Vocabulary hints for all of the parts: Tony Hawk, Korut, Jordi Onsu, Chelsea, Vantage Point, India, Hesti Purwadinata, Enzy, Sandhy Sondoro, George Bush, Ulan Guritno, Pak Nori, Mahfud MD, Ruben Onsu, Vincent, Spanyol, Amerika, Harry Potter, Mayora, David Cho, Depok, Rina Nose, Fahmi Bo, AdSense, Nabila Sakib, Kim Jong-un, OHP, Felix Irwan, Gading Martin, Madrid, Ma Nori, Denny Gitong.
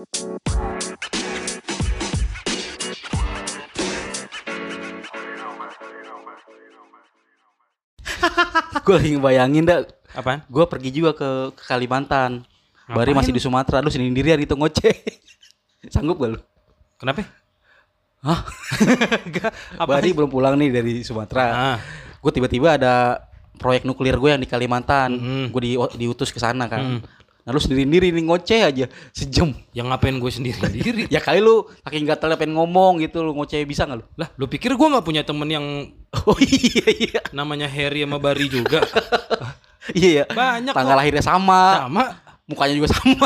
Gue lagi ngebayangin dah. Apaan? Gue pergi juga ke Kalimantan. Bari masih di Sumatera, lu sendirian gitu ngoceh. Sanggup gak lu? Kenapa? Hah? Bari belum pulang nih dari Sumatera. Gue tiba-tiba ada proyek nuklir gue yang di Kalimantan. Gue diutus ke sana kan. Nah, lu sendiri-sendiri nih ngoceh aja sejam. Yang ngapain gue sendiri-sendiri? Ya kali lu saking gatel pengen ngomong gitu, lu ngoceh bisa gak lu? Lah, lu pikir gue gak punya temen yang namanya Harry sama Bari juga? Iya, banyak. Tanggal lahirnya sama. Mukanya juga sama.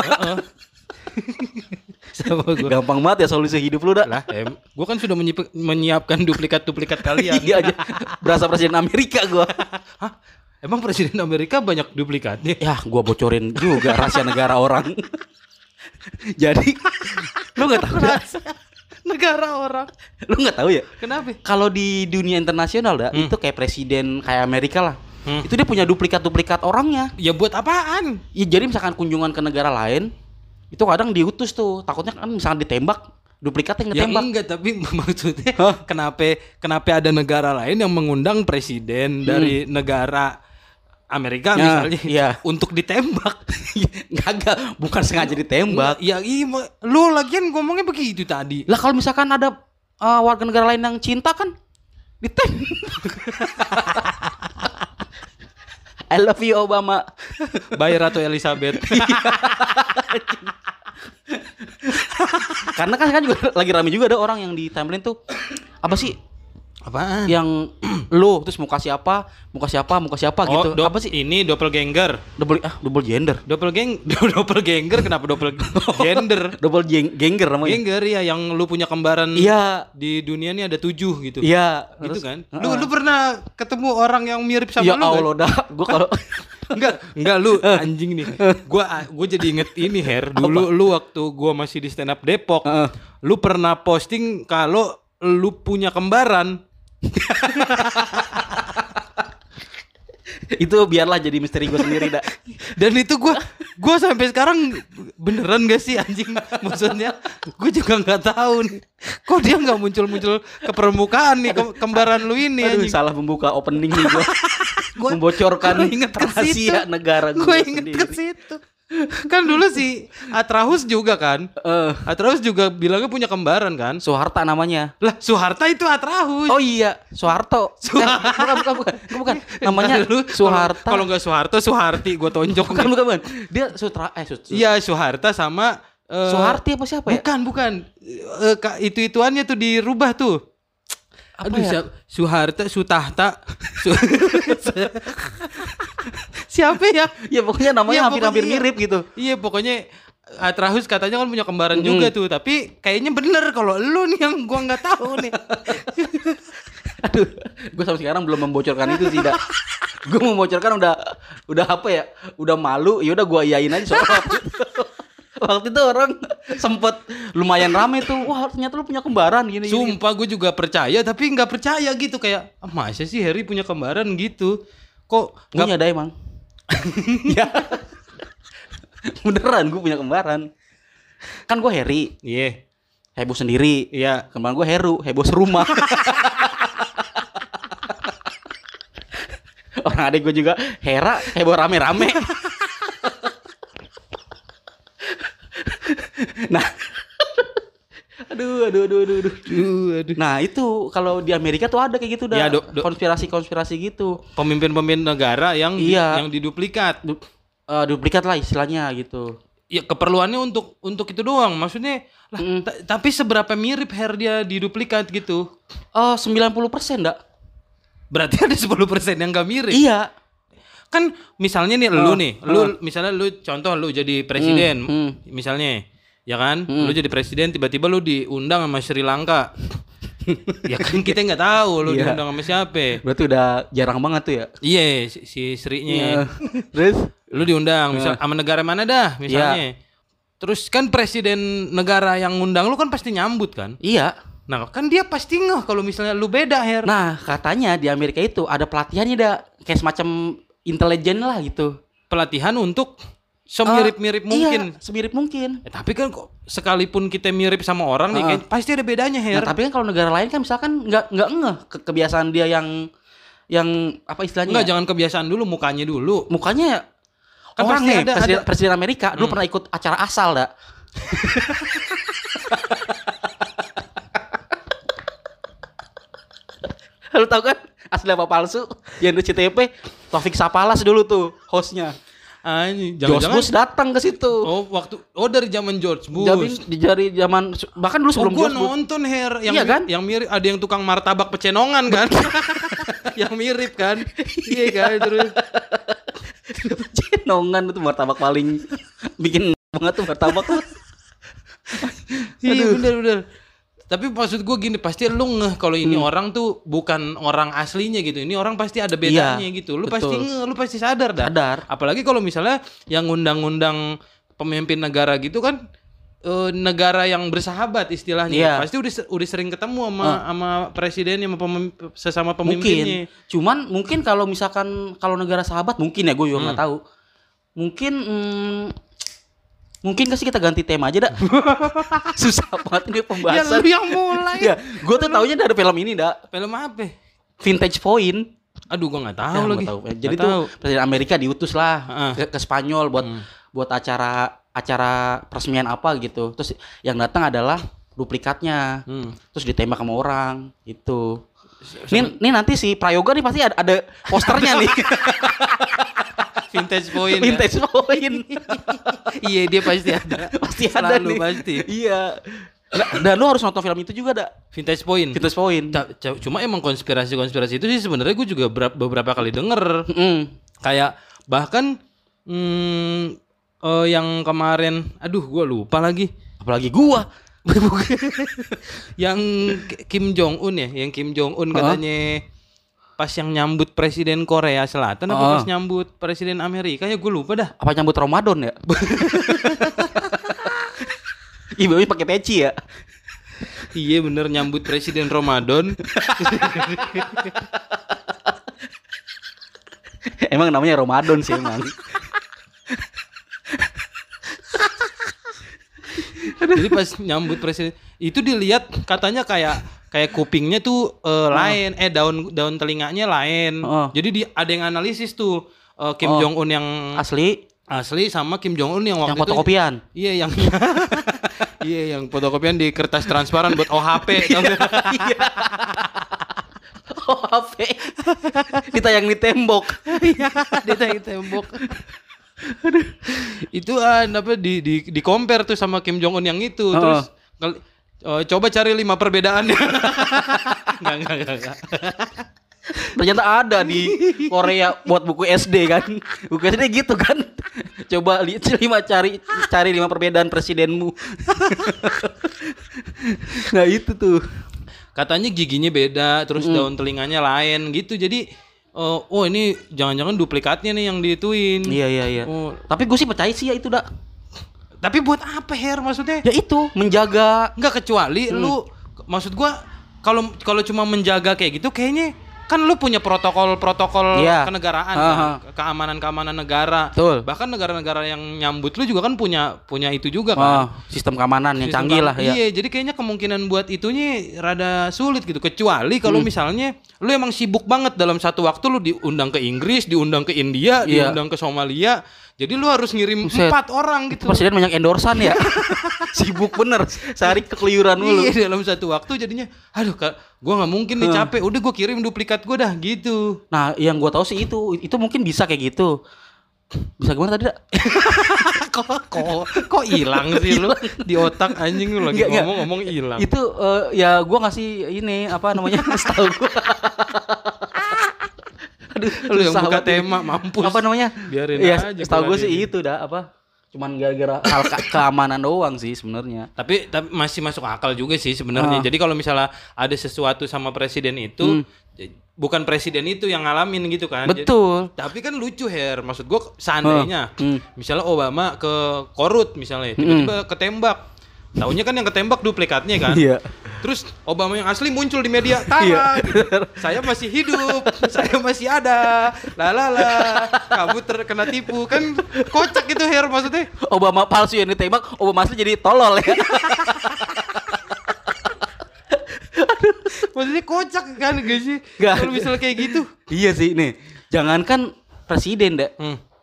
Sama gue. Gampang banget ya solusi hidup lu dah. Lah, gue kan sudah menyiapkan duplikat-duplikat kalian. Iya aja. Berasa presiden Amerika gue. Hah? Emang presiden Amerika banyak duplikatnya? Ya, gue bocorin juga rahasia negara orang. Jadi, lu nggak tahu rahasia negara orang? Lu nggak tahu ya? Kenapa? Kalau di dunia internasional, dah itu kayak presiden kayak Amerika lah. Itu dia punya duplikat-duplikat orangnya. Ya buat apaan? Ya jadi misalkan kunjungan ke negara lain, itu kadang diutus tuh. Takutnya kan misalkan ditembak. Duplikatnya ngetembak. Ya enggak, tapi maksudnya kenapa ada negara lain yang mengundang presiden dari negara Amerika ya, misalnya untuk ditembak. Enggak, bukan sengaja ditembak. Ya iya, lu lagian ngomongnya begitu tadi. Lah kalau misalkan ada warga negara lain yang cinta kan ditembak. I love you Obama. Bye Ratu Elizabeth. Karena kan juga lagi rame juga ada orang yang di timeline tuh apa sih? Apaan? Yang lu terus mau kasih apa gitu. Apa sih? Ini doppelganger. Doppelganger kenapa doppelganger? Doppelganger namanya. Ganger ya, yang lu punya kembaran. Iya. Di dunia ini ada 7 gitu. Iya, gitu kan? Lu pernah ketemu orang yang mirip sama lu? Ya Allah dah. Gua kalau Enggak lu anjing nih. Gua jadi inget ini Her, dulu lu waktu gua masih di stand up Depok. Lu pernah posting kalau lu punya kembaran. Itu biarlah jadi misteri gue sendiri dah. Dan itu gue sampai sekarang beneran gak sih anjing, maksudnya gue juga nggak tahu nih kok dia nggak muncul ke permukaan nih kembaran lu ini anjing. Aduh, salah membuka opening nih gue membocorkan rahasia negara gue sendiri. Gue inget ke situ kan dulu si Atrahus juga kan, Atrahus juga bilangnya punya kembaran kan, Soeharta namanya. Lah Soeharta itu Atrahus? Oh iya, Soeharto. Bukan. Namanya lu Soeharta. Kalau nggak Soeharto, Soeharti. Gue tonjok. Bukan. Dia Iya Soeharta sama Soeharti apa siapa ya? Bukan. Itu-ituannya tuh dirubah tuh. Apa aduh ya? Soeharta, Sutahta. Siapa ya? Ya pokoknya namanya hampir mirip gitu. Iya pokoknya Atrahus katanya kan punya kembaran juga tuh. Tapi kayaknya bener kalau lu nih yang gua gak tahu nih. Aduh, gua sampai sekarang belum membocorkan itu sih. Gua membocorkan udah apa ya, udah malu. Ya udah gua iyain aja soalnya. Waktu itu orang sempet lumayan rame tuh. Wah ternyata lu punya kembaran gini. Sumpah gue juga percaya tapi gak percaya gitu. Kayak masa sih Harry punya kembaran gitu? Kok punya ada emang? Ya beneran gue punya kembaran. Kan gue Harry. Iya. Heboh sendiri. Iya. Kembaran gue Heru. Heboh serumah. Orang adek gue juga Hera. Heboh rame-rame. Nah, aduh. Nah itu kalau di Amerika tuh ada kayak gitu dah, ya, konspirasi-konspirasi gitu. Pemimpin-pemimpin negara yang yang diduplikat, duplikat lah istilahnya gitu. Ya keperluannya untuk itu doang, maksudnya. Lah, tapi seberapa mirip hair dia diduplikat gitu? 90% dah. Berarti ada 10% yang nggak mirip. Iya. Kan misalnya nih lu contoh lu jadi presiden misalnya ya kan, lu jadi presiden tiba-tiba lu diundang sama Sri Lanka. Ya kan kita nggak tahu lu diundang sama siapa, berarti udah jarang banget tuh ya. Iya si Sri-nya. Terus lu diundang misal sama negara mana dah misalnya, terus kan presiden negara yang ngundang lu kan pasti nyambut kan. Iya. Nah kan dia pasti ngeh kalau misalnya lu beda Her. Nah katanya di Amerika itu ada pelatihannya dah, kayak semacam intelijen lah gitu. Pelatihan untuk Semirip-mirip mungkin. Iya, semirip mungkin. Ya, tapi kan kok sekalipun kita mirip sama orang nih kan pasti ada bedanya, Her. Nah, tapi kan kalau negara lain kan misalkan enggak ngeh kebiasaan dia yang apa istilahnya? Enggak, jangan kebiasaan dulu, mukanya dulu. Mukanya kan orang nih, presiden Amerika dulu pernah ikut acara asal, Dak. Lu tahu kan? Asli apa palsu? Yang di CTP Taufik Sapalas dulu tuh hostnya. George Bush datang ke situ. Oh, dari zaman George Bush. Dari zaman bahkan dulu sebelum George Bush. Gua nonton Her yang iya kan? Yang mirip ada yang tukang martabak pecenongan kan. Yang mirip kan? Iya kan, terus pecenongan itu martabak paling bikin banget tuh martabak. Iya benar-benar. Tapi maksud gue gini, pasti lu ngeh kalau ini orang tuh bukan orang aslinya gitu. Ini orang pasti ada bedanya gitu. Lu betul. Pasti ngeh, lu pasti sadar dah. Sadar. Apalagi kalau misalnya yang ngundang-ngundang pemimpin negara gitu kan negara yang bersahabat istilahnya. Yeah. Pasti udah sering ketemu sama presidennya sama sesama pemimpinnya. Mungkin. Cuman mungkin kalau misalkan kalau negara sahabat mungkin ya gue juga enggak tahu. Mungkin kasih kita ganti tema aja, Dak. Susah banget ini pembahasan. Ya lu yang mulai. Ya, gue tuh taunya dari film ini, Dak. Film apa? Vantage Point. Aduh, gue nggak tahu lagi. Tahu. Jadi gak tuh tahu. Presiden Amerika diutus lah ke Spanyol buat acara peresmian apa gitu. Terus yang datang adalah duplikatnya. Terus ditembak sama orang gitu. Ini nanti si Prayoga nih pasti ada posternya nih. Vintage point. Iya, dia pasti ada. Pasti ada nih. Pasti. Iya. Dan lu harus nonton film itu juga, Dak. Vintage point. Cuma emang konspirasi-konspirasi itu sih sebenarnya gue juga beberapa kali denger. Kayak bahkan yang kemarin, aduh gue lupa lagi. Apalagi gue. Yang Kim Jong-un katanya pas yang nyambut presiden Korea Selatan apa pas nyambut presiden Amerika ya gue lupa dah. Apa nyambut Ramadan ya? Ibu pakai peci ya? Iya bener, nyambut presiden Ramadan. Emang namanya Ramadan sih emang. Jadi pas nyambut presiden itu dilihat katanya kayak kupingnya tuh lain, daun telinganya lain. Jadi ada yang analisis tuh Kim Jong-un yang asli sama Kim Jong-un yang waktu itu fotokopian. Iya yang iya yang fotokopian di kertas transparan buat OHP. OHP. Ditayang di tembok. Ditayang di tembok. Itu apa di compare tuh sama Kim Jong-un yang itu. Terus coba cari 5 perbedaannya. Enggak. Ternyata ada di Korea buat buku SD kan. Buku SD gitu kan. Coba cari 5 perbedaan presidenmu. Nah itu tuh. Katanya giginya beda, terus daun telinganya lain gitu. Jadi ini jangan-jangan duplikatnya nih yang dituin. Iya. Tapi gue sih percaya sih ya itu, Dak. Tapi buat apa, Her, maksudnya? Ya itu, menjaga. Enggak, kecuali lu maksud gua kalau cuma menjaga kayak gitu kayaknya kan lu punya protokol kenegaraan kan? Keamanan negara. Betul. Bahkan negara-negara yang nyambut lu juga kan punya itu juga kan. Sistem keamanan yang canggih lah ya. Iya, jadi kayaknya kemungkinan buat itunya rada sulit gitu. Kecuali kalau misalnya lu emang sibuk banget dalam satu waktu lu diundang ke Inggris, diundang ke India, diundang ke Somalia. Jadi lu harus ngirim 4 orang gitu. Presiden banyak endorsan ya. Sibuk bener. Sehari kekeliuran dulu. Iya dalam satu waktu jadinya. Aduh gue gak mungkin nih capek. Udah gue kirim duplikat gue dah gitu. Nah yang gue tahu sih itu. Itu mungkin bisa kayak gitu. Bisa gimana tadi? Kok hilang sih lu? Di otak anjing lu lagi ngomong hilang. Itu ya gue ngasih ini. Apa namanya? Setau gue. Lu yang buka tema mampus. Apa namanya? Biarin aja. Setahu gue sih itu dah apa? Cuman gara-gara hal keamanan doang sih sebenarnya. Tapi masih masuk akal juga sih sebenarnya. Jadi kalau misalnya ada sesuatu sama presiden itu bukan presiden itu yang ngalamin gitu kan. Betul. Jadi, tapi kan lucu, Her. Maksud gue seandainya misalnya Obama ke Korut misalnya tiba-tiba ketembak. Taunya kan yang ketembak duplikatnya kan. Iya. Terus Obama yang asli muncul di media, tara, saya masih hidup, saya masih ada, lalala, kamu terkena tipu, kan kocak gitu Her maksudnya. Obama palsu yang ditembak, Obama asli jadi tolol ya. Maksudnya kocak kan gak sih? Kalau misalnya kayak gitu. Iya sih nih, jangankan presiden deh.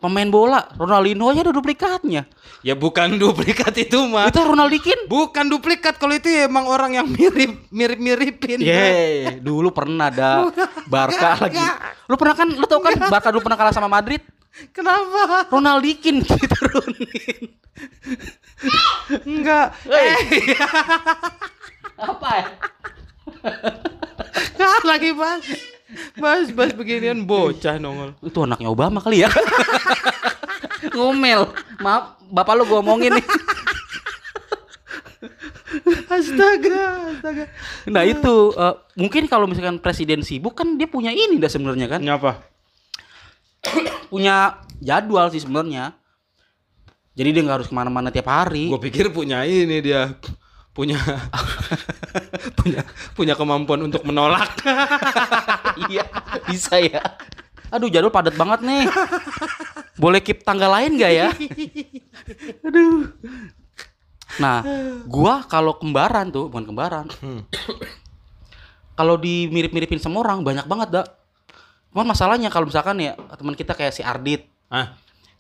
Pemain bola, Ronaldinho aja ada duplikatnya. Ya bukan duplikat itu mah. Itu Ronaldinho. Bukan duplikat, kalau itu ya emang orang yang mirip-miripin. Yeay, dulu pernah ada Barca lagi. Gak. Lu pernah kan, lu tau kan Barca dulu pernah kalah sama Madrid. Kenapa? Ronaldinho kita runin. Enggak. Apa ya? Nah, lagi Mas beginian bocah nongol. Itu anaknya Obama kali ya. Ngomel. Maaf, bapak lu gue omongin nih. Astaga. Nah itu mungkin kalau misalkan presiden sibuk kan dia punya ini dah sebenarnya kan. Apa? Punya jadwal sih sebenarnya. Jadi dia nggak harus kemana-mana tiap hari. Gue pikir punya ini dia. punya kemampuan untuk menolak. Iya, bisa ya. Aduh, jadwal padat banget nih. Boleh keep tanggal lain gak ya? Aduh. Nah, gua kalau kembaran tuh, bukan kembaran. Kalau dimirip-miripin sama orang banyak banget, dah. Cuman masalahnya kalau misalkan ya teman kita kayak si Ardit.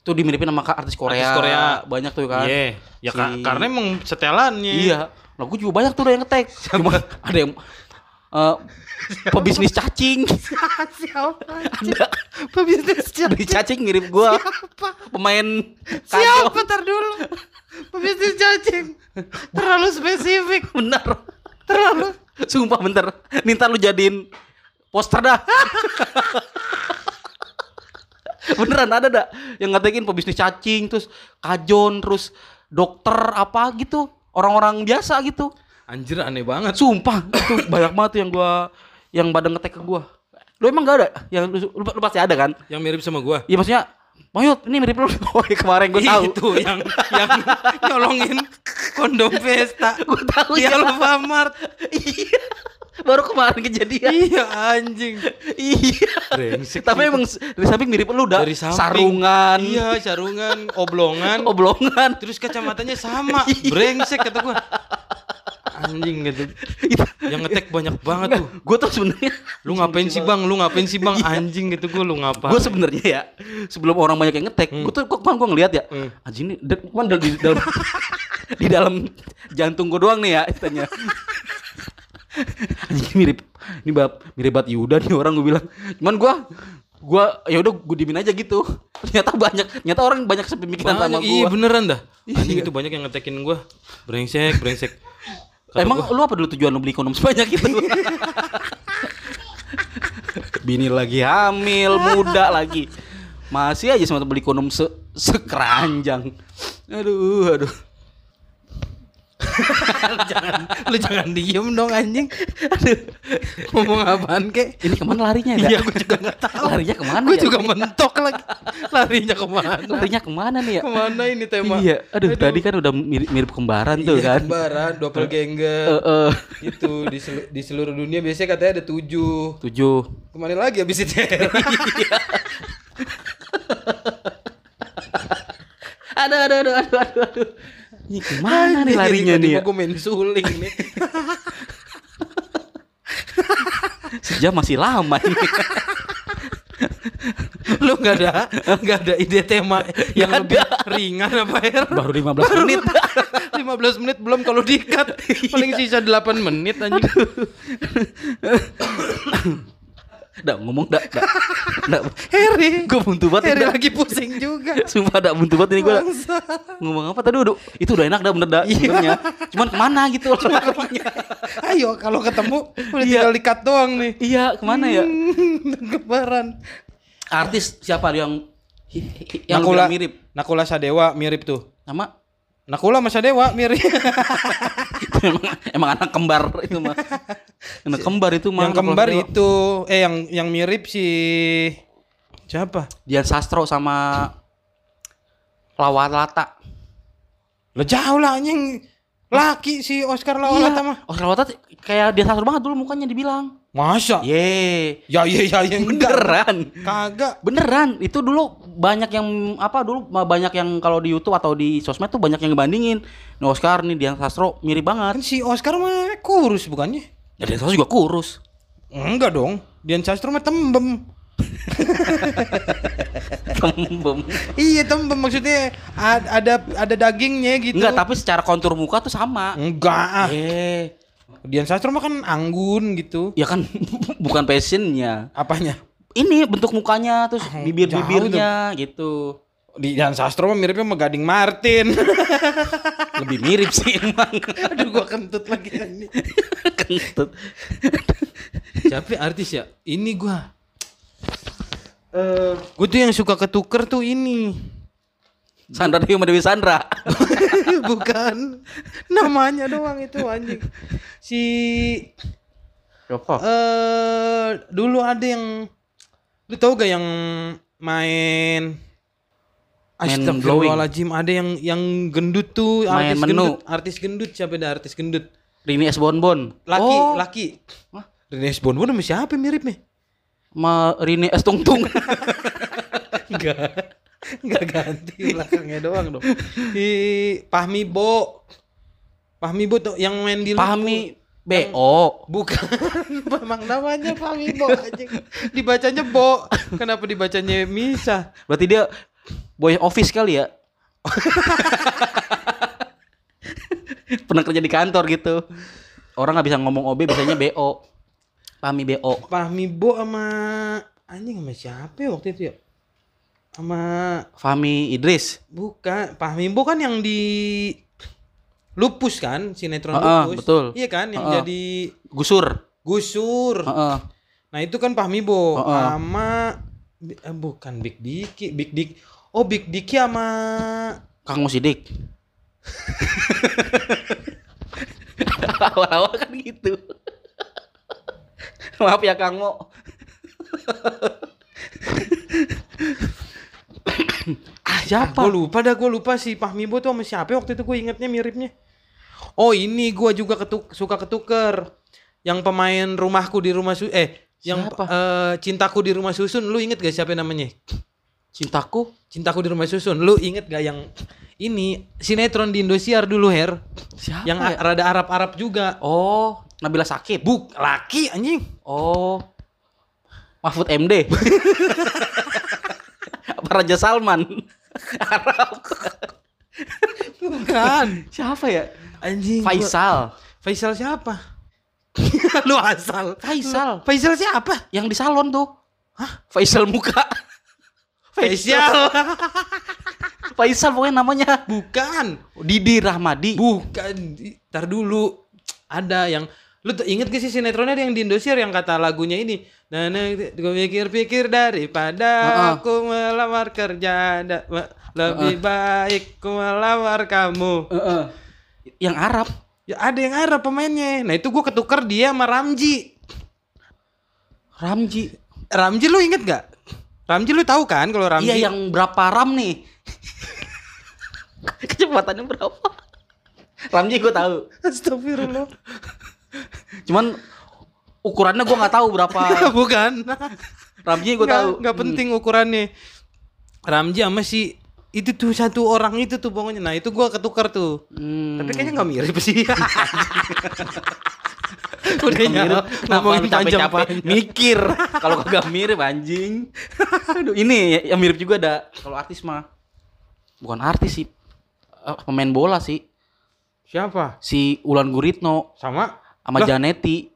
Tuh dimiripin sama artis Korea banyak tuh kan. Iya, yeah. Karena emang setelannya. Iya. Nah, gue juga banyak tuh yang ngetek. Cuma ada yang pebisnis cacing. Siapa? Ada pebisnis cacing mirip gue. Siapa? Pemain kado. Siapa? Ntar dulu. Pebisnis cacing. Terlalu spesifik. Bener. Terlalu. Sumpah bentar. Ntar lu jadiin poster dah. Beneran ada dah yang ngatain pebisnis cacing, terus kajon, terus dokter apa gitu, orang-orang biasa gitu. Anjir, aneh banget. Sumpah itu banyak banget tuh yang badan ngetek ke gua. Lu emang gak ada? Yang lu pasti ada kan? Yang mirip sama gua. Iya maksudnya, Mayot ini mirip lu. Oh, kemarin gua tahu. Itu yang nyolongin kondom pesta. Gua tahu ya. Alfamart. Iya. Baru kemarin kejadian. Iya anjing. Iya. Brengsek. Tapi emang dari samping mirip lu udah. Dari samping. Sarungan. Iya, sarungan, oblongan. Terus kacamatanya sama. Brengsek kata gua. Anjing gitu. Yang ngetek banyak banget tuh. Gua tuh sebenarnya, lu ngapain sih Bang? Anjing gitu gua, lu ngapain? Gua sebenarnya ya, sebelum orang banyak yang ngetek, gua ngelihat ya. Anjing ini cuman di dalam jantung gua doang nih ya katanya. Anjing mirip banget Yuda nih orang, gue bilang. Cuman gue ya udah gue dimin aja gitu. Ternyata orang banyak sepemikiran sama gue. Iya beneran dah. Anjing itu banyak yang ngetekin gue. Brengsek. Kata emang gua, lu apa dulu tujuan lu beli kondom sebanyak itu? Bini lagi hamil, muda lagi. Masih aja sama beli kondom sekeranjang. Aduh. lu jangan diem dong anjing. Aduh, ngomong apaan kek? Ini kemana larinya? Iya, gue juga nggak tahu. Larinya kemana? Gue juga mentok lagi. Larinya kemana nih ya? Kemana ini tema? Iya, aduh. Tadi kan udah mirip kembaran tuh kan? Kembaran, doppelganger. Itu di seluruh dunia biasanya katanya ada 7. Kemana lagi abis itu? Aduh. Ini gimana nih larinya nih ya? Gue main suling nih. Sejam masih lama ini. Lu gak ada ide tema yang lebih ringan apa ya? Baru 15 menit. 15 menit belum kalau di-cut. Paling sisa 8 menit anjing. Nggak ngomong nggak Heri, gue buntu banget. Heri lagi pusing juga. Sumpah nggak buntu banget ini gue. Ngomong apa tadi? Udah itu udah enak dah bener dah. Sebenarnya. Cuman kemana gitu? Ayo kalau ketemu udah tinggal di-cut doang nih. Iya kemana ya? Kebaran. Artis siapa yang mirip? Nakula Sadewa mirip tuh. Nama? Nakula Mas Sadewa mirip. Emang anak kembar itu mah. Anak kembar itu mah. Yang kembar itu yang mirip si siapa? Dian Sastro sama Lawalata. Lah jauh lah anjing. Laki si Oscar Lawalata mah. Oscar Lawalata kayak dia sasar banget dulu mukanya dibilang. Masa? Ye. Ya ye ya ye. Beneran. Kagak. Beneran. Itu dulu banyak yang apa dulu banyak yang kalau di YouTube atau di sosmed tuh banyak yang ngebandingin. Nah, Oscar nih Dian Sastro mirip banget. Kan si Oscar mah kurus bukannya? Ya Dian Sastro juga kurus. Enggak dong. Dian Sastro mah tembem. Tembem. Iya tembem maksudnya ada dagingnya gitu. Enggak, tapi secara kontur muka tuh sama. Enggak. Dian Sastro mah kan anggun gitu. Ya kan bukan passionnya. Apanya? Ini bentuk mukanya terus bibir-bibirnya gitu. Dian Sastro mah miripnya sama Gading Martin. Lebih mirip sih emang. Aduh gua kentut lagi ini. Kentut. Siapa artis ya? Ini gua. Gue tuh yang suka ketuker tuh ini Sandra Dewi sama Dewi Sandra. Bukan. Namanya doang itu anjing. Si dulu ada yang lu tau gak yang main Astagfirullahaladzim. Ada yang gendut tuh main artis menu. Gendut artis gendut. Siapa ada artis gendut? Rini S. Bonbon. Laki laki. Rini S. Bonbon sama siapa mirip nih? Ma Rine S Tungtung. Enggak ganti belakangnya doang dong. Di Fahmi Bo tuh yang main di Fahmi BO. Bukan. Memang namanya Fahmi Bo aja. Dibacanya Bo. Kenapa dibacanya Misa? Berarti dia boy office kali ya. Pernah kerja di kantor gitu. Orang enggak bisa ngomong OB biasanya BO. Fahmi BO. Fahmi Bo sama anjing sama siapa ya waktu itu ya? Sama Fahmi Idris. Bukan, Fahmi Bo kan yang di Lupus kan, sinetron Lupus. Betul. Iya kan yang jadi Gusur. Nah, itu kan Fahmi Bo sama bukan Big Diki, Big Dik. Oh, Big Diki sama Kang Musidik. Awal-awal kan gitu. Maaf ya Kang Mo. Siapa? Gue lupa si Fahmi Bo tuh sama siapa waktu itu gue ingetnya miripnya. Oh ini gue juga suka ketuker. Yang pemain rumahku di rumah susun. Cintaku di rumah susun. Lu inget gak siapa namanya? Cintaku di rumah susun. Lu inget gak yang ini sinetron di Indosiar dulu Her? Siapa? Yang ya? Rada Arab-Arab juga. Oh. Nabila Sakib. Buk, laki anjing. Oh. Mahfud MD. Apa Raja Salman? Arab. Bukan. Siapa ya? Anjing. Faisal. Faisal siapa? Lu asal. Faisal siapa? Yang di salon tuh. Hah? Faisal muka. Faisal. Faisal pokoknya namanya. Bukan. Didi Rahmadi. Bukan. Ntar dulu. Ada yang lu inget gak sih sinetronnya yang di Indosiar yang kata lagunya ini Nana gue pikir-pikir daripada aku melamar kerja lebih baik ku melamar kamu yang Arab ya ada yang Arab pemainnya. Nah itu gue ketuker dia sama Ramji lu inget gak? Ramji lu tahu kan kalau Ramji iya yang berapa ram nih. Kecepatannya berapa? Ramji gue tahu. Astagfirullah. Cuman ukurannya gue nggak tahu berapa. Bukan. Ramji gue tahu. Nggak penting ukurannya. Ramji sama si itu tuh satu orang itu tuh pokoknya. Nah itu gue ketukar tuh. Tapi kayaknya nggak mirip sih. Udah mirip. Ngomongin panjang-panjang. Mikir. Kalau kagak mirip anjing. Aduh, ini yang mirip juga ada. Kalau artis mah bukan artis sih. Pemain bola sih. Siapa? Si Ulan Guritno. Sama Janeti.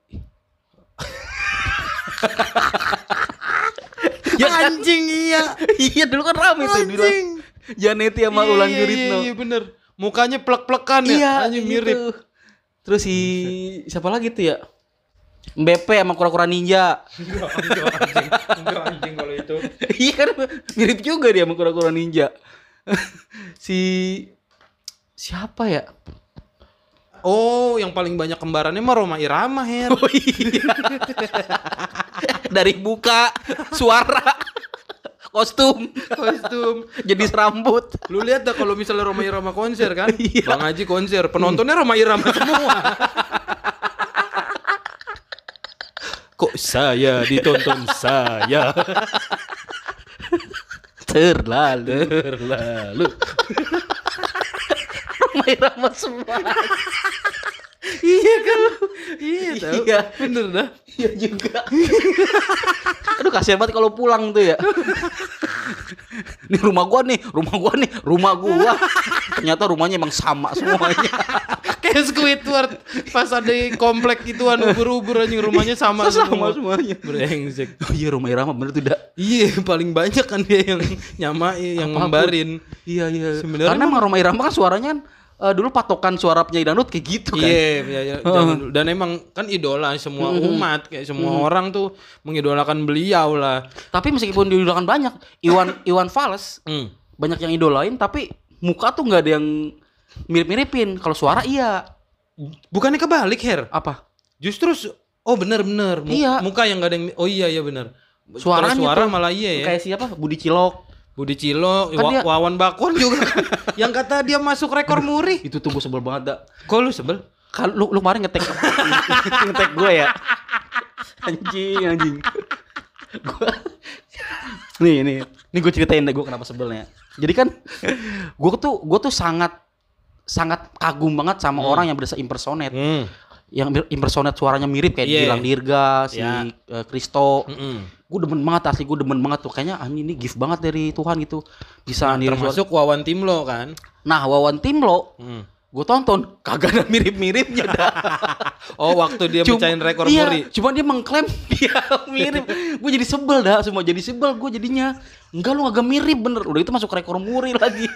Ya anjing iya. Iya dulu kan ramai itu bilang. Janeti sama Ulan Guritno. Iya bener. Mukanya plek-plekan ya. Iya mirip. Gitu. Terus si siapa lagi tuh ya? Mbappe sama kura-kura ninja. Enggak anjing kalau itu. Iya kan mirip juga dia sama kura-kura ninja. Si siapa ya? Oh, yang paling banyak kembarannya mah Rhoma Irama, Her. Oh, iya. Dari muka, suara, kostum jadi serambut. Lu lihat dah kalau misalnya Rhoma Irama konser kan, Bang Haji konser, penontonnya Rhoma Irama semua. Kok saya ditonton saya? Terlalu. Rhoma Irama semua. Iya kan? Iya tahu. Iya, bener dah. Iya juga. Aduh kasihan banget kalau pulang tuh ya. Ini rumah gua. Ternyata rumahnya emang sama semuanya. Kayak Squidward pas ada komplek ituan ubur-ubur anjing rumahnya sama semuanya. Brengsek. Oh iya Rhoma Irama bener tuh dah. Iya paling banyak kan dia yang nyamain, yang membarin. Iya. Sebenarnya karena emang Rhoma Irama kan suaranya kan dulu patokan suara penyanyi dangdut kayak gitu kan. Iya. Dan emang kan idola semua umat, kayak semua orang tuh mengidolakan beliau lah. Tapi meskipun diidolakan banyak, Iwan Fals banyak yang idolain, tapi muka tuh nggak ada yang mirip-miripin. Kalau suara iya. Bukannya kebalik Her? Apa? Justru benar. Iya. Muka yang nggak ada yang iya benar. Suara tuh, malah iya ya. Kayak siapa? Budi Cilok, kan Wawan Bakwan juga yang kata dia masuk rekor muri. Itu tuh gue sebel banget dah. Kok lu sebel? Lu kemarin ngetek gue ya. Anjing. Gue nih gue ceritain deh gue kenapa sebelnya. Jadi kan gue tuh sangat kagum banget sama orang yang bisa impersonate. Yang impersonate suaranya mirip kayak Gilang Dirga, si Kristo. Gue demen banget tuh kayaknya ini gift banget dari Tuhan gitu bisa niru termasuk suara. Wawan Timlo kan, nah Wawan Timlo gue tonton kagak ada mirip-miripnya dah. Waktu dia pecahin rekor muri cuman dia mengklaim dia mirip. Gue jadi sebel dah, semua jadi sebel gue jadinya. Enggak, lu agak mirip bener, udah itu masuk rekor muri lagi.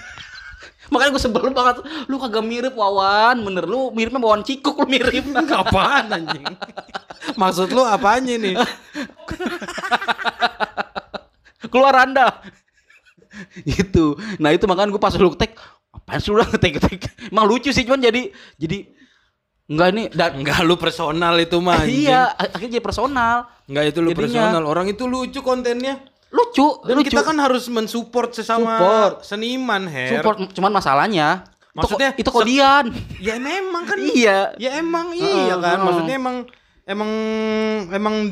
Makanya gue sebel banget, lu kagak mirip Wawan, bener lu miripnya Wawan Cikuk, lu mirip. Apaan anjing? Maksud lu apanya nih? Keluar Anda. Gitu. Nah itu makanya gue pas lu ngetek, apaan sih lu ngetek? Emang lucu sih, cuman jadi enggak ini dan enggak lu personal itu mah. Iya, akhirnya jadi personal. Enggak itu lu jadinya personal, orang itu lucu kontennya. Lucu. Kita kan harus mensupport sesama seniman, Her. Support, cuman masalahnya maksudnya itu kodian. Ya memang kan. Iya. Ya emang iya kan. Maksudnya emang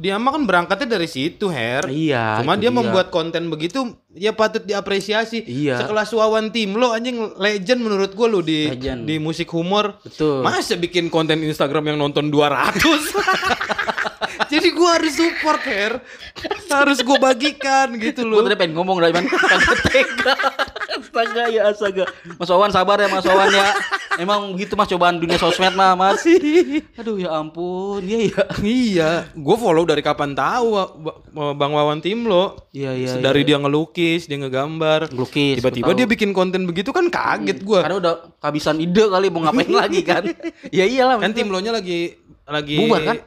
dia mah kan berangkatnya dari situ, Her. Iya. Cuma dia membuat konten begitu, ya patut diapresiasi. Iya. Sekelas Wawan Timlo anjing, legend menurut gue lo di musik humor. Betul. Masa bikin konten Instagram yang nonton 200. Jadi gue harus support, Her. Harus gue bagikan gitu loh. Gue tadi pengen ngomong dah, cuman kagak tega. Astaga ya astaga. Mas Wawan sabar ya, Mas Wawan ya. Emang gitu Mas, cobaan dunia sosmed mah, Mas. Aduh ya ampun. Iya. Iya. Gue follow dari kapan tahu Bang Wawan Timlo. Iya. Dari dia ngelukis, dia ngegambar. Tiba-tiba dia bikin konten begitu kan kaget gue. Karena udah kehabisan ide kali mau ngapain lagi kan. Ya iyalah. Kan Timlonya lagi bubar kan?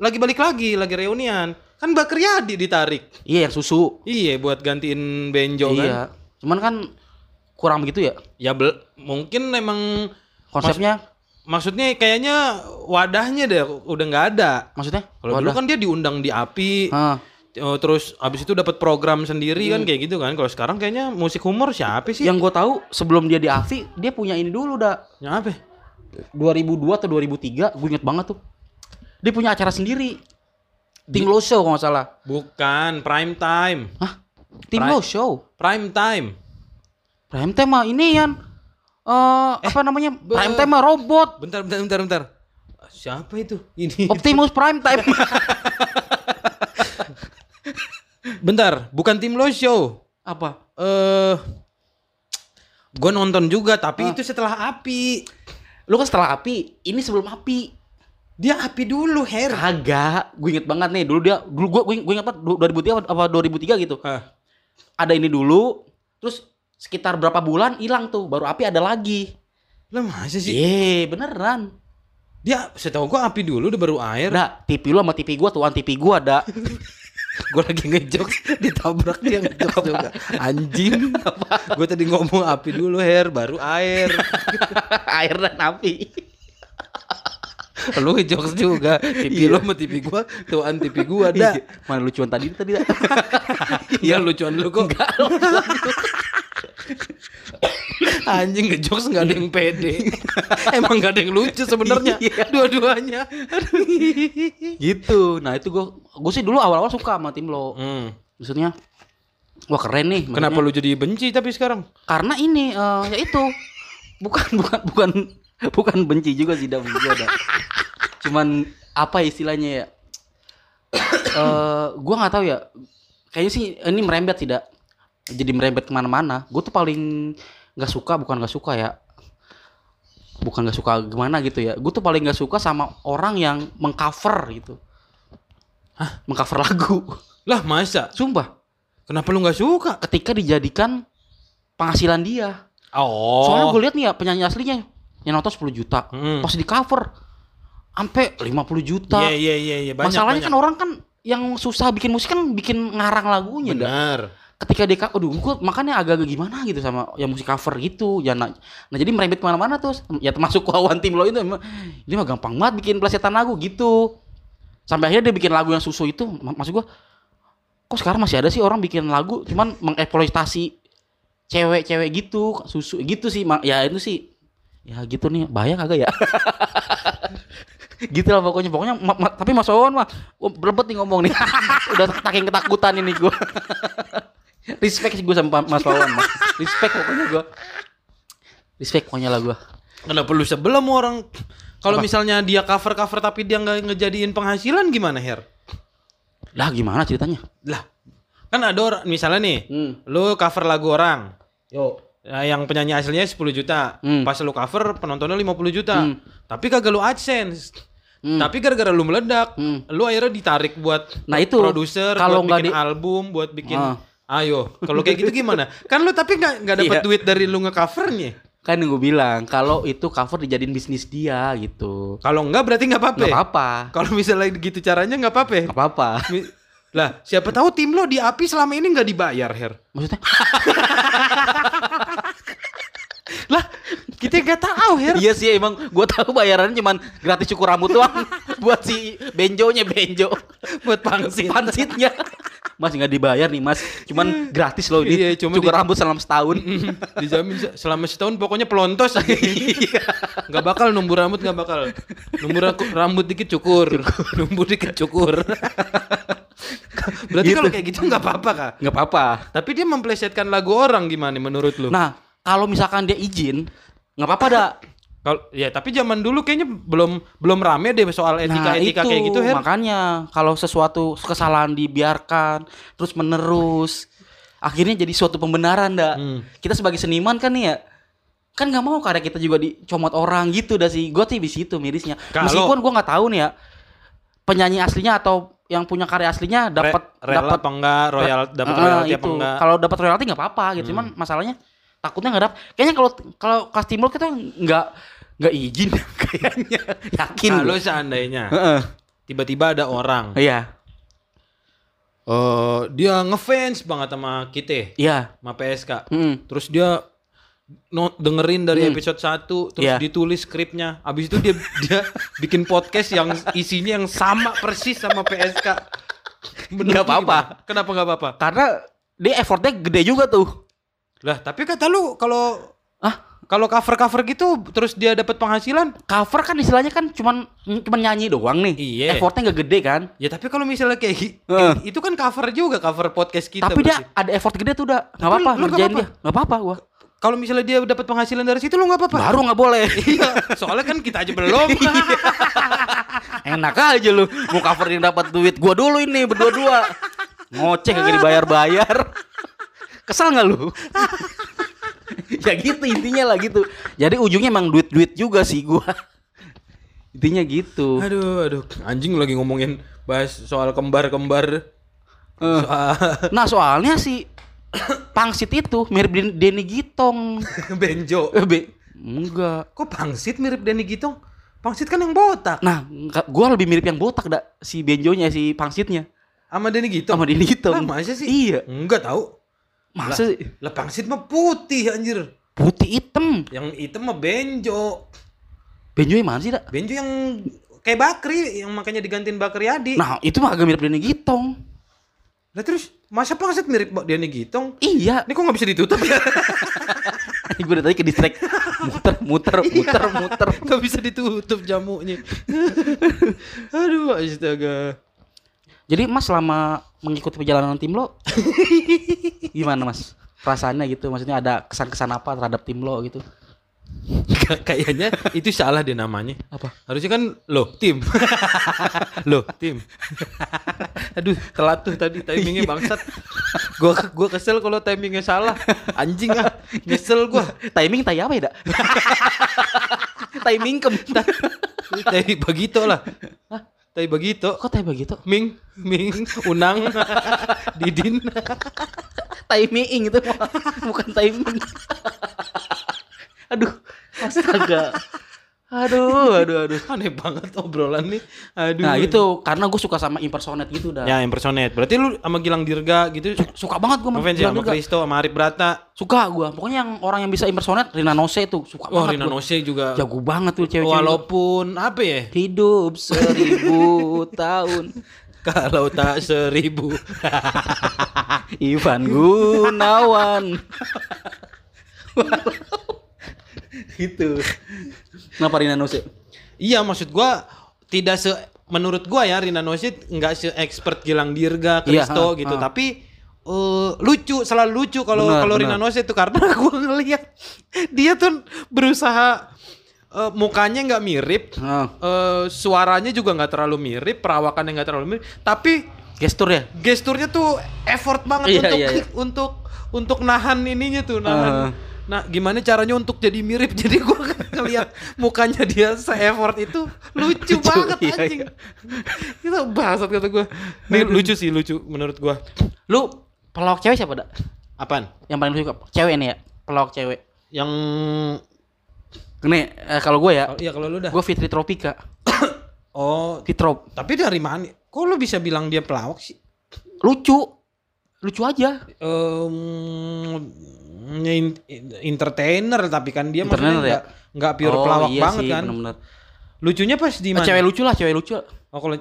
Lagi balik lagi reunian. Kan Bakriadi ditarik. Iya yang susu. Iya buat gantiin Benjo kan. Iya. Cuman kan kurang begitu ya. Ya mungkin emang konsepnya maksudnya kayaknya wadahnya deh udah gak ada. Maksudnya? Kalau dulu kan dia diundang di API. Terus abis itu dapat program sendiri kan kayak gitu kan. Kalau sekarang kayaknya musik humor siapa sih? Yang gue tahu sebelum dia di API dia punya ini dulu dah. Yang apa? 2002 atau 2003 gue inget banget tuh. Dia punya acara sendiri. Timlo Show kalau gak salah. Bukan, Prime Time. Hah? Timlo Show? Prime Time. Prime Time mah ini yang apa namanya? Prime Time mah robot. Bentar. Siapa itu? Ini Optimus Prime Time. Bentar, bukan Timlo Show. Apa? Gue nonton juga tapi itu setelah API. Lu kan setelah API, ini sebelum API. Dia api dulu, Her. Kagak. Gue inget banget nih. Dulu dia, gue inget banget 2003 apa 2003 gitu. Ada ini dulu. Terus sekitar berapa bulan hilang tuh. Baru api ada lagi. Lah masa sih? Beneran. Dia setahu gue api dulu, udah baru air. Nah, TV lu sama TV gue, tuan TV gue ada. Gue lagi ngejok, ditabrak dia ngejok juga. Anjing. Gue tadi ngomong api dulu, Her. Baru air. Air dan api. Lu ngejokes juga. TV lu sama TV gua, tuan TV gua dah. Mana lucuan tadi dah. Iya lucuan lu kok. Enggak. Anjing ngejokes enggak ada yang pede. Emang enggak ada yang lucu sebenarnya. Dua-duanya. Gitu. Nah, itu gua sih dulu awal-awal suka sama Timlo. Maksudnya wah keren nih. Kenapa lu jadi benci tapi sekarang? Karena ini ya itu. Bukan benci juga sih dah. Cuman apa istilahnya ya? Gua enggak tahu ya. Kayaknya sih ini merembet tidak. Jadi merembet kemana-mana. Gua tuh paling enggak suka, bukan enggak suka ya. Bukan enggak suka gimana gitu ya. Gua tuh paling enggak suka sama orang yang mengcover gitu. Hah, mengcover lagu. Lah masa? Sumpah. Kenapa lu gak suka? Ketika dijadikan penghasilan dia. Oh. Soalnya gue lihat nih ya penyanyi aslinya yang nonton 10 juta. Pas di cover sampai 50 juta. Iya. Masalahnya banyak. Kan orang kan yang susah bikin musik kan bikin ngarang lagunya. Benar. Ketika dia aduh gue makanya agak-agak gimana gitu sama yang musik cover gitu. Ya, nah jadi merembet kemana-mana tuh. Ya termasuk Wawan Timlo itu. Ini mah gampang banget bikin pelesetan lagu gitu. Sampai akhirnya dia bikin lagu yang susu itu. Maksud gue kok sekarang masih ada sih orang bikin lagu cuman mengeksploitasi cewek-cewek gitu, susu gitu sih. Ya itu sih. Ya gitu nih, bahaya kagak ya? Gitu lah pokoknya tapi Mas Wawan mah belebet nih ngomong nih. Udah saking ketakutan ini gua. Respect sih gua sama Mas Wawan. Respect pokoknya lah gua. Kenapa lu sebelum orang kalau misalnya dia cover-cover tapi dia enggak ngejadiin penghasilan gimana, Her? Lah gimana ceritanya? Lah kan ada orang misalnya nih, lu cover lagu orang. Yo. Yang penyanyi aslinya 10 juta. Pas lu cover penontonnya 50 juta. Tapi kagak lu AdSense. Tapi gara-gara lu meledak, lu akhirnya ditarik buat produser, buat bikin album, buat bikin ayo. Kalau kayak gitu gimana? Kan lu tapi enggak dapat duit dari lu nge-covernya. Kan gue bilang kalau itu cover dijadiin bisnis dia gitu. Kalau enggak berarti enggak apa-apa. Enggak apa-apa. Kalau misalnya gitu caranya enggak apa-apa. Enggak apa-apa. Lah, siapa tahu tim lo di API selama ini enggak dibayar, Her. Maksudnya? Lah, kita enggak tahu, Her. Iya sih emang gue tahu bayarannya cuman gratis cukur rambut doang buat si benjonya buat pansitnya. Mas nggak dibayar nih mas, cuman gratis loh ini cukur rambut selama setahun. Dijamin selama setahun pokoknya pelontos. Nggak bakal numbu rambut, nggak bakal numbu rambut dikit cukur, numbu dikit cukur. Berarti gitu. Kalau kayak gitu nggak apa-apa kak? Nggak apa-apa. Tapi dia memplesetkan lagu orang gimana menurut lu? Nah kalau misalkan dia izin nggak apa-apa dah. Kalau ya tapi zaman dulu kayaknya belum rame deh soal etika-etika kayak gitu, Her. Makanya kalau sesuatu kesalahan dibiarkan terus menerus akhirnya jadi suatu pembenaran dah. Kita sebagai seniman kan nih ya kan nggak mau karya kita juga dicomot orang gitu dah sih. Gue sih di situ mirisnya. Meskipun gue nggak tahu nih ya penyanyi aslinya atau yang punya karya aslinya dapat apa enggak royal dapat royalti apa enggak. Kalau dapat royalti nggak apa-apa gitu. Cuman masalahnya takutnya nggak dapat. Kayaknya kalau Kastimul kita nggak izin kayaknya. Yakin. Kalau seandainya tiba-tiba ada orang. Iya. Dia ngefans banget sama kita. Iya. Sama PSK. Terus dia dengerin dari episode 1 terus ditulis skripnya. Abis itu dia bikin podcast yang isinya yang sama persis sama PSK. Nggak apa-apa. Kenapa nggak apa-apa? Karena dia effortnya gede juga tuh. Lah tapi kata lu kalau cover gitu terus dia dapat penghasilan. Cover kan istilahnya kan cuman nyanyi doang nih. Iya. Effortnya nggak gede kan? Ya tapi kalau misalnya kayak itu kan cover podcast kita. Tapi berarti dia ada effort gede tuh udah nggak apa-apa ngerjain dia. Nggak apa-apa gua. Kalau misalnya dia dapat penghasilan dari situ lu nggak apa-apa. Baru nggak boleh. Iya. Soalnya kan kita aja belum. Enak aja lu mau cover yang dapat duit. Gua dulu ini berdua-dua. Ngoceh kagak dibayar-bayar. Kesal nggak lu? Ya gitu intinya lah gitu. Jadi ujungnya emang duit juga sih gua. Intinya gitu. Aduh anjing lagi ngomongin bahas soal kembar. Nah soalnya si pangsit itu mirip Denny Gitong. Benjo. Enggak. Kok pangsit mirip Denny Gitong? Pangsit kan yang botak. Nah gua lebih mirip yang botak dah si Benjonya si pangsitnya. Sama Denny Gitong. Masa sih? Iya. Enggak tahu. Masa lah pangsit mah putih anjir. Putih hitam. Yang hitam mah Benjo. Benjo yang mana sih, Dak? Benjo yang kayak Bakri, yang makanya digantiin Bakri Adi. Nah, itu mah agak mirip Denny Gitong. Nah terus, masa pangsit mirip Denny Gitong? Iya. Ini kok gak bisa ditutup ya? Gue udah tadi ke distract. Muter. Gak bisa ditutup jamunya. Aduh, astaga. Jadi Mas selama mengikuti perjalanan tim lo, gimana Mas? Perasaannya gitu, maksudnya ada kesan-kesan apa terhadap tim lo gitu? Kayaknya itu salah deh namanya. Apa? Harusnya kan lo tim. Lo tim. Aduh, telat tuh tadi timingnya bangsat. Gua kesel kalau timingnya salah. Anjing ah, nyesel gua. Timing tai apa ya, Dak? Timing kebentar. Tai begitu lah. Hah? Tai begitu. Kok tai begitu? Ming, unang, didin. Tai miing itu bukan timing. Aduh, astaga. Aduh. Aneh banget obrolan nih. Aduh. Nah, itu karena gue suka sama impersonate gitu dah. Ya, impersonate. Berarti lu sama Gilang Dirga gitu suka banget gue sama Kristo, sama Arif Brata. Suka gue. Pokoknya yang orang yang bisa impersonate, Rina Nose tuh suka banget. Rina Nose juga. Jago banget tuh cewek-cewek. Walaupun apa ya? Hidup 1000 tahun. Kalau tak 1000 Iwan Gunawan. Gitu. Kenapa Rina Nose? Iya, maksud gua tidak menurut gua ya Rina Nose enggak se-expert Gilang Dirga, Kristo gitu, tapi lucu, selalu lucu kalau Rina Nose itu karena gua ngelihat dia tuh berusaha mukanya enggak mirip, suaranya juga enggak terlalu mirip, perawakannya enggak terlalu mirip, tapi gesturnya tuh effort banget untuk nahan ininya tuh, nahan. Nah, gimana caranya untuk jadi mirip? Jadi gue ngeliat mukanya dia se-effort itu lucu banget anjing. Itu bahasat kata gue. Ini lucu sih, lucu menurut gue. Lu pelawak cewek siapa, Dak? Apaan? Yang paling lucu cewek nih ya, pelawak cewek. Yang nih kalau gue ya. Iya, kalau lu dah. Gue Fitri Tropika. Oh, Fitrop. Tapi dari mana? Kok lu bisa bilang dia pelawak sih? Lucu aja. Entertainer, tapi kan dia maksudnya nggak pure pelawak banget sih, kan. Bener-bener. Lucunya pas di mana? Cewek lucu lah. Oh kalau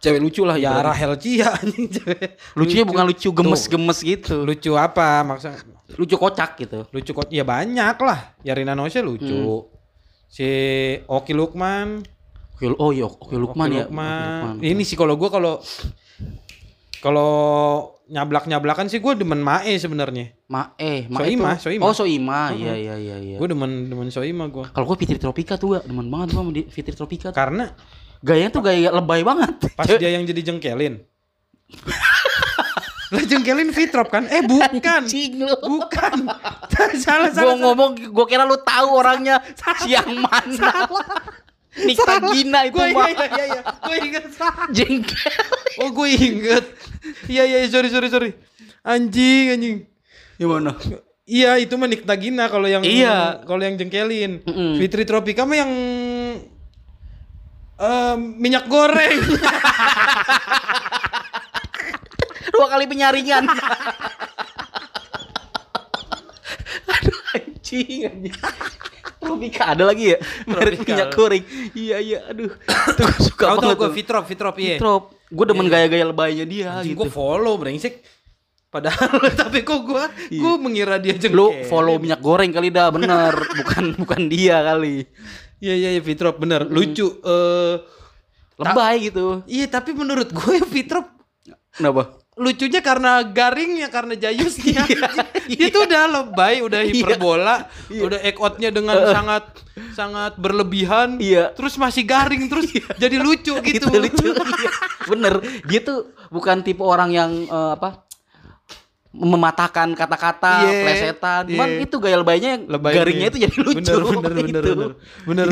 cewek lucu lah ya Rahel Cia anjing cewek. Lucunya bukan lucu gemes-gemes gitu. Lucu apa maksudnya? Lucu kocak gitu. Lucu kocak ya banyak lah. Ya Rina Nose lucu. Si Oki Lukman. Oki Lukman. Ini sih kalau gue kalau nyablak-nyablakan sih gue demen Mae sebenarnya. Soimah. Oh Soimah, iya. Gue demen Soimah gue. Kalau gue Fitri Tropika tuh demen banget gue Fitri Tropika. Karena gayanya tuh gaya lebay banget. Pas dia yang jadi jengkelin. Lah jengkelin Fitrop kan? Bukan. Salah. Gue ngomong, gue kira lu tahu orangnya siang mana. Salah. Nikah Gina itu mah. Iya. Gue inget. Jengkel. Oh gue inget. Iya, sorry. Anjing. Gimana? Iya, itu mah Nikah Gina kalau yang jengkelin. Fitri Tropika mah yang minyak goreng. 2 kali penyaringan. Aduh anjing. Tropika ada lagi ya? Merek minyak goreng. Iya, aduh. Tuh suka banget. Gue Fitrop, iya. Fitrop. Gue demen gaya-gaya lebaynya dia gitu. Gue follow brengsek. Padahal tapi kok gue mengira dia jengkel. Lu follow minyak goreng kali dah, bener. Bukan dia kali. Iya, Fitrop bener. Lucu. Lebay gitu. Iya, tapi menurut gue Fitrop. Kenapa? Lucunya karena garingnya, karena jayusnya. Itu udah lebay, udah hiperbola, udah act outnya dengan sangat berlebihan. Terus masih garing, terus jadi lucu gitu. Lucu. Bener, dia tuh bukan tipe orang yang apa? Mematahkan kata-kata, plesetan. Cuman itu gaya lebaynya, garingnya itu jadi lucu. Bener.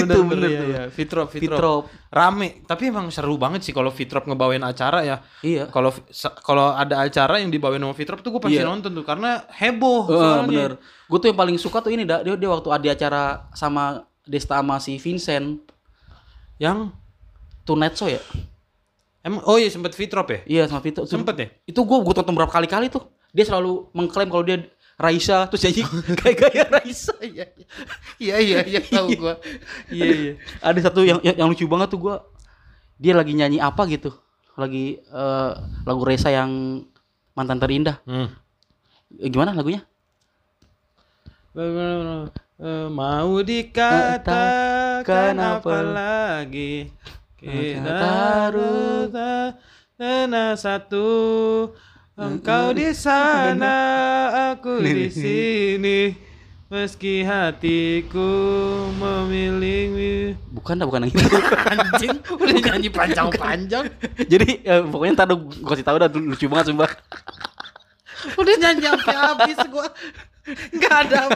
Ya. Fitrop. Rame, tapi emang seru banget sih kalau Fitrop ngebawain acara ya. Iya. Kalau ada acara yang dibawain sama Fitrop tuh gue pasti nonton tuh karena heboh. Bener. Gue tuh yang paling suka tuh ini, dia waktu ada acara sama Desta sama si Vincent yang Tonight Show ya. Oh iya sempet Fitrop ya? Iya sama Fitrop. Sempet ya? Itu gue tonton berapa kali-kali tuh. Dia selalu mengklaim kalau dia Raisa, terus jadi gaya Raisa. Iya, tahu gua. Iya. Ada satu yang lucu banget tuh gua. dia lagi nyanyi apa gitu, lagi lagu Raisa yang Mantan Terindah. Gimana lagunya? Mau dikatakan apa lagi, kita harus karena satu. Engkau di sana, aku di sini, meski hatiku memilih. Bukan gitu. Anjing, udah nyanyi panjang-panjang. Jadi pokoknya ntar gue kasih tau, udah lucu banget sumpah. Udah nyanyi sampai habis gue. Nggak ada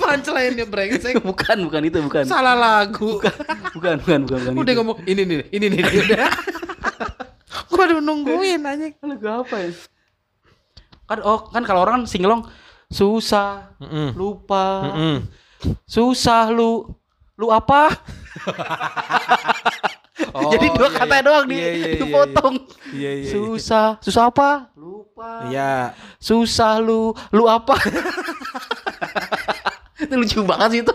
punchline-nya, brengsek. Bukan itu, bukan. Salah lagu. Bukan. Udah gitu. Ngomong ini nih. Udah. Gua udah nungguin anjing. Lagu apa ya? Kan kalau orang kan singelong susah lupa. Susah lu apa? Oh, jadi dua kata doang dipotong. Iya. Susah apa? Lupa. Iya. Susah lu apa? Itu lucu banget sih itu.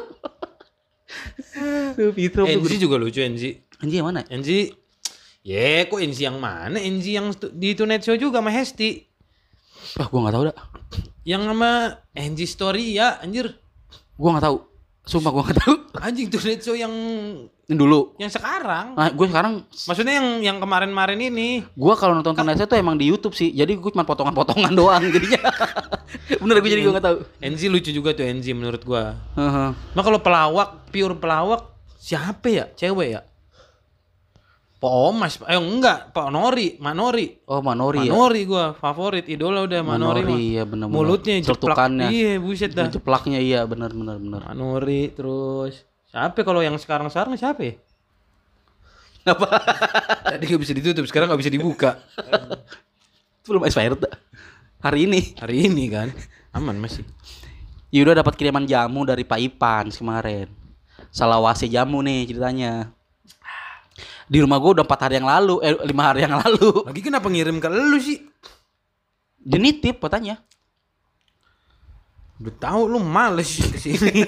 Enzy juga lucu. Enzy yang mana? Enzy. Ye, kok Enzy yang mana? Enzy yang di Tonight Show juga sama Hesti. Wah, gua enggak tahu dah. Yang sama Enzy Story ya, anjir. Gua enggak tahu. Sumpah gua enggak tahu. Anjing, Tonight Show yang dulu. Yang sekarang. Nah, gue sekarang maksudnya yang kemarin-marin ini. Gua kalau nonton Tonight Show tuh emang di YouTube sih. Jadi gua cuma potongan-potongan doang jadinya. Bener, gue jadi gua enggak tahu. Enzy lucu juga tuh, Enzy menurut gua. Heeh. Nah, kalau pelawak, pure pelawak siapa ya? Cewek ya? Pak Nori, Ma Nori. Oh, Ma Nori. Ma Nori ya? Gua favorit, idola udah Ma Nori. Iya, benar-benar. Mulutnya ceplaknya. Iya, buset dah. Ceplaknya iya, benar. Ma Nori terus. Siapa kalau yang sekarang siapa ya? Apa? Tadi enggak bisa ditutup, sekarang enggak bisa dibuka. Belum expired dah. Hari ini kan. Aman masih. Yuda dapat kiriman jamu dari Pak Ipan kemarin. Salawasi jamu nih ceritanya. Di rumah gue udah 5 hari yang lalu. Lagi kenapa ngirim ke lu sih? Dia nitip katanya. Udah tahu lu males kesini.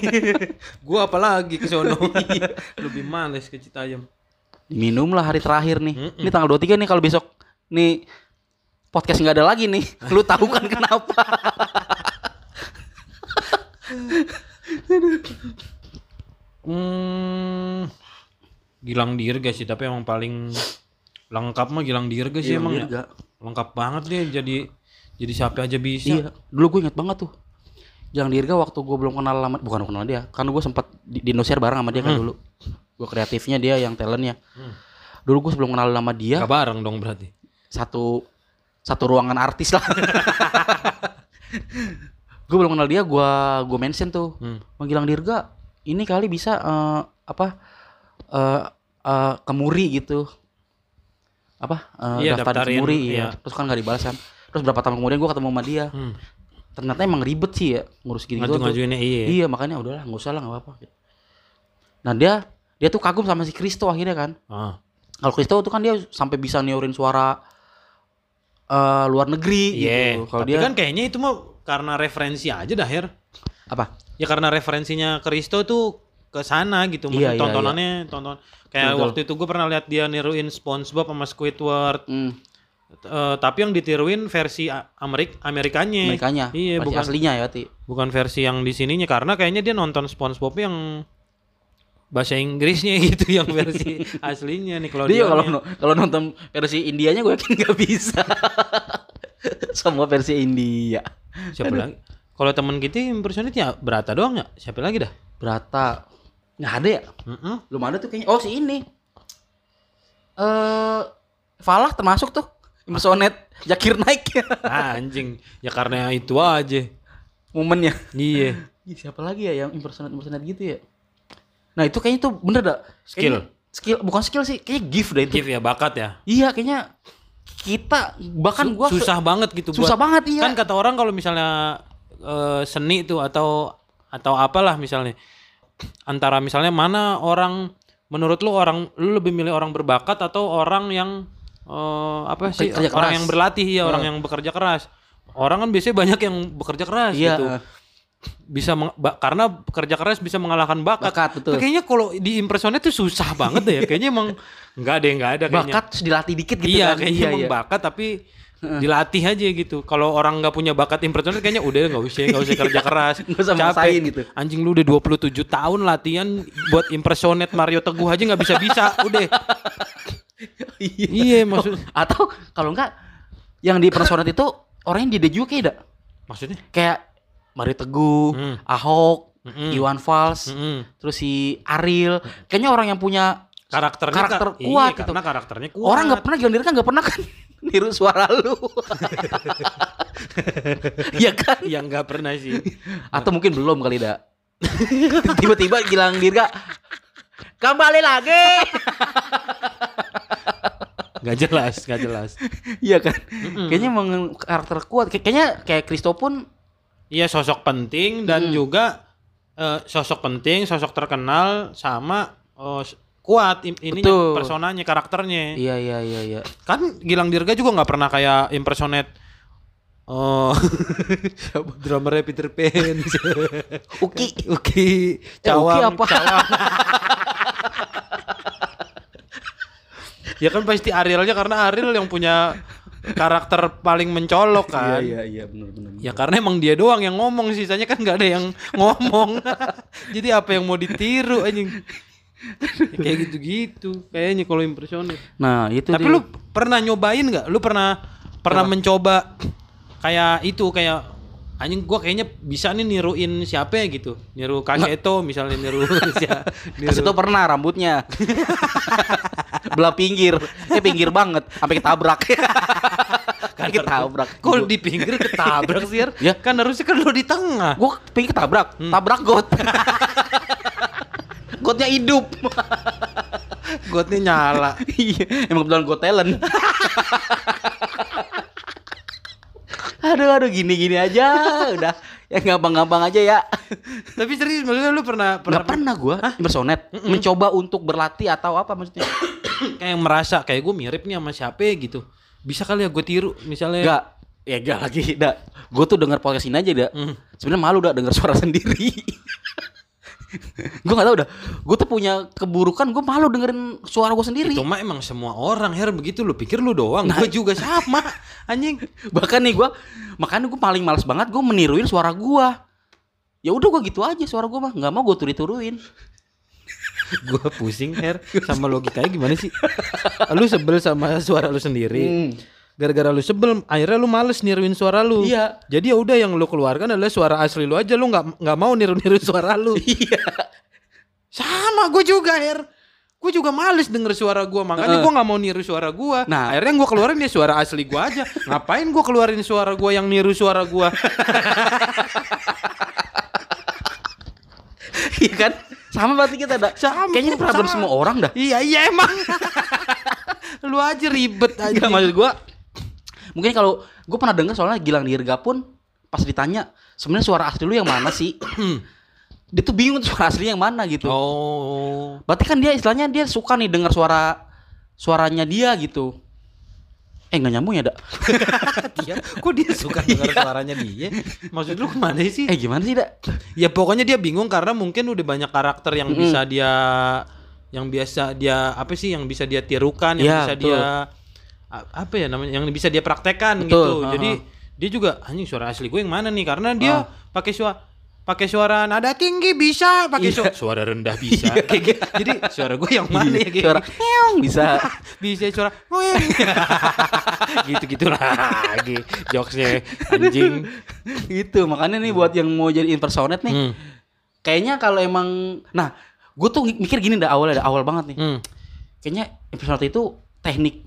Gue apalagi kesono. Lebih males ke Citayam. Minumlah hari terakhir nih. Ini tanggal 23 nih, kalau besok nih podcast nggak ada lagi nih. Lu tahu kan kenapa? Gilang Dirga sih, tapi emang paling lengkap mah Gilang Dirga sih, emang Dirga. Ya. Lengkap banget dia, jadi siapa aja bisa. Iya, dulu gue ingat banget tuh. Gilang Dirga waktu gue belum kenal lama, bukan kenal dia, karena gue sempat di Indosiar bareng sama dia kan dulu. Gue kreatifnya, dia yang talentnya. Dulu gue sebelum kenal lama dia. Gak bareng dong berarti. Satu ruangan artis lah. Gue belum kenal dia, gue mention tuh. Bang Gilang Dirga, ini kali bisa kemuri gitu, daftar kemuri ya. Terus kan gak dibalasan. Terus berapa tahun kemudian gue ketemu sama dia. Ternyata emang ribet sih ya ngurus gini gitu. Iya makanya udahlah, nggak usah lah, nggak apa-apa. Nah dia tuh kagum sama si Kristo akhirnya kan. Kalau Kristo tuh kan dia sampai bisa niorin suara luar negeri gitu. Kalau dia kan kayaknya itu mah karena referensi aja dah, Her. Apa? Ya karena referensinya Kristo tuh ke sana gitu, mungkin tontonannya. Tonton kayak waktu itu gue pernah lihat dia niruin SpongeBob sama Squidward. Tapi yang ditiruin versi Amerikanya. Iya, versi bukan aslinya ya, Ti. Bukan versi yang di sininya, karena kayaknya dia nonton SpongeBob yang bahasa Inggrisnya gitu, yang versi aslinya nih. Kalau dia kalau nonton versi Indianya gue yakin nggak bisa. Semua versi India. Siapa lagi? Kalau teman kita impersonate ya Brata doang ya? Siapa lagi dah? Brata. Nggak ada ya? Belum ada tuh kayaknya. Oh si ini Falah termasuk tuh impersonate Jakir Naik. Ah, anjing. Ya karena itu aja momennya. Iya. Siapa lagi ya yang impersonate gitu ya? Nah itu kayaknya tuh bener dah. Skill. Bukan skill sih, kayaknya gift dah itu. Gift ya, bakat ya. Iya kayaknya. Kita bahkan gua susah banget gitu. Susah buat, banget iya. Kan kata orang kalau misalnya seni tuh atau apalah misalnya, antara misalnya mana orang menurut lu, orang lu lebih milih orang berbakat atau orang yang orang keras. Yang berlatih ya, orang yang bekerja keras. Orang kan biasanya banyak yang bekerja keras gitu. bisa karena kerja keras bisa mengalahkan bakat. Betul. Tapi kayaknya kalau di impersonate tuh susah banget deh ya. Kayaknya emang nggak ada kayaknya. Bakat dilatih dikit gitu. Iya kan? Kayaknya emang bakat tapi dilatih aja gitu. Kalau orang nggak punya bakat impersonate kayaknya udah nggak usah kerja keras. Capek gitu. Anjing lu udah 27 tahun latihan buat impersonate Mario Teguh aja nggak bisa udah. Iya maksud. Atau kalau nggak yang di impersonate itu orangnya dideju kayak maksudnya kayak Mario Teguh, Ahok, Iwan Fals, terus si Ariel. Kayaknya orang yang punya karakter kuat gitu. Karena karakternya kuat. Orang gak pernah, Gilang Dirga gak pernah kan niru suara lu. Iya kan? Ya gak pernah sih. Atau mungkin belum kali dah. Tiba-tiba Gilang Dirga kembali lagi. Gak jelas. Iya kan? Kayaknya karakter kuat. Kayaknya kayak Kristo pun. Iya sosok penting dan juga sosok penting, sosok terkenal sama kuat ininya, personanya, karakternya. Iya. Kan Gilang Dirga juga nggak pernah kayak impersonate drummernya Peter Pan, Uki, Cawang, apa? Cawang. Ya kan pasti Arielnya karena Ariel yang punya karakter paling mencolok kan. Iya benar. Ya karena emang dia doang yang ngomong, sisanya kan nggak ada yang ngomong. Jadi apa yang mau ditiru anjing? Ya, kayak gitu-gitu kayaknya kalau impersonate. Nah, itu tapi dia. Lu pernah nyobain nggak? Lu pernah mencoba kayak itu kayak anjing gua kayaknya bisa nih niruin siapa gitu. Niru Kaseto misalnya Kaseto pernah rambutnya. Belah pinggir, pinggir banget, sampai ketabrak. Kan ketabrak. Kok di pinggir ketabrak sih? Ya kan harusnya kan lo di tengah. Gue pinggir ketabrak, tabrak got. Gotnya hidup. Gotnya nyala. Iya, emang kebetulan got talent. Aduh gini-gini aja, udah. Ya gampang-gampang aja ya. Tapi serius maksudnya lu pernah? Gak pernah gue impersonate. Mencoba untuk berlatih atau apa maksudnya? Kayak yang merasa kayak gue mirip nih sama siapa gitu. Bisa kali ya gue tiru misalnya. Gak. Ya gak lagi. Gue tuh denger podcast ini aja sebenarnya malu denger suara sendiri. Gue gak tau gue tuh punya keburukan, gue malu dengerin suara gue sendiri. Itu mah emang semua orang Her begitu, lu pikir lu doang. Gue juga sama anjing. Bahkan nih gue, makanya gue paling malas banget gue meniruin suara gue. Ya udah gue gitu aja suara gue mah, gak mau gue turu-turuin. Gue pusing Her sama logikanya gimana sih. Lu sebel sama suara lu sendiri. Gara-gara lu sebel, akhirnya lu males niruin suara lu. Iya. Jadi ya udah yang lu keluarkan adalah suara asli lu aja. Lu nggak mau niru suara lu. Iya. Sama gue juga Her. Gue juga males denger suara gue, makanya gue nggak mau niru suara gue. Nah akhirnya gue keluarin ya suara asli gue aja. Ngapain gue keluarin suara gue yang niru suara gue? Iya kan? Sama berarti kita kayaknya ini problem sama semua orang dah. Iya emang. Lu aja ribet aja. Gak, maksud gue mungkin kalau gue pernah dengar soalnya Gilang Dirga pun pas ditanya sebenarnya suara asli lu yang mana sih, dia tuh bingung suara aslinya yang mana gitu. Oh. Berarti kan dia istilahnya dia suka nih dengar suaranya dia gitu. Nggak nyambung ya dia kok dia suka dengar suaranya dia. Maksud lu kemana sih? Gimana sih ya pokoknya dia bingung karena mungkin udah banyak karakter yang bisa dia, yang biasa dia apa sih yang bisa dia tirukan, yang bisa betul. Dia apa ya namanya, yang bisa dia praktekkan gitu. Jadi dia juga anjing suara asli gue yang mana nih, karena dia pakai suara nada tinggi bisa, pakai suara rendah bisa. Kayak gitu. Jadi suara gue yang mana ya gitu. Suara bisa suara gitu-gitu lagi jokesnya anjing. Gitu. Makanya nih buat yang mau jadi impersonate nih. Kayaknya kalau emang gue tuh mikir gini awal banget nih. Kayaknya impersonate itu teknik.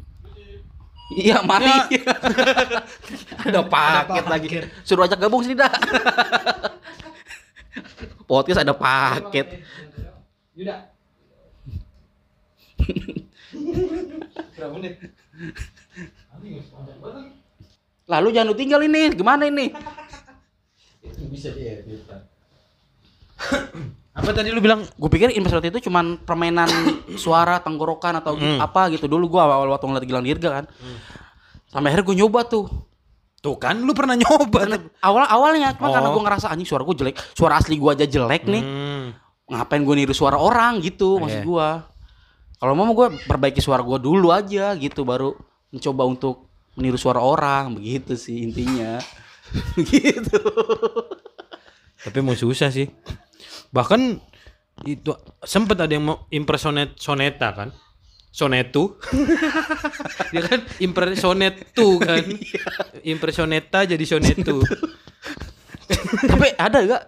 Iya mari. Ada paket lagi. Suruh ajak gabung sini dah. Podcast ada paket. Yuda. Berapa menit? Lalu jangan lu tinggal ini. Gimana ini? Itu bisa dia. Apa tadi lu bilang? Gue pikir impersonate itu cuman permainan suara tenggorokan atau apa gitu. Dulu gue awal-awal waktu ngeliat Gilang Dirga kan. Sampai akhirnya gue nyoba tuh. Tuh kan lu pernah nyoba. Awalnya cuma karena gue ngerasa anjing suara gue jelek, suara asli gue aja jelek nih. Ngapain gue niru suara orang gitu maksud gue. Kalau mau gue perbaiki suara gue dulu aja gitu, baru mencoba untuk meniru suara orang, begitu sih intinya. Gitu. Tapi mau susah sih. Bahkan itu sempet ada yang mau impersonate Soneta kan? Sonetu. Dia kan impersonetu kan. Impersoneta jadi Sonetu. Tapi ada enggak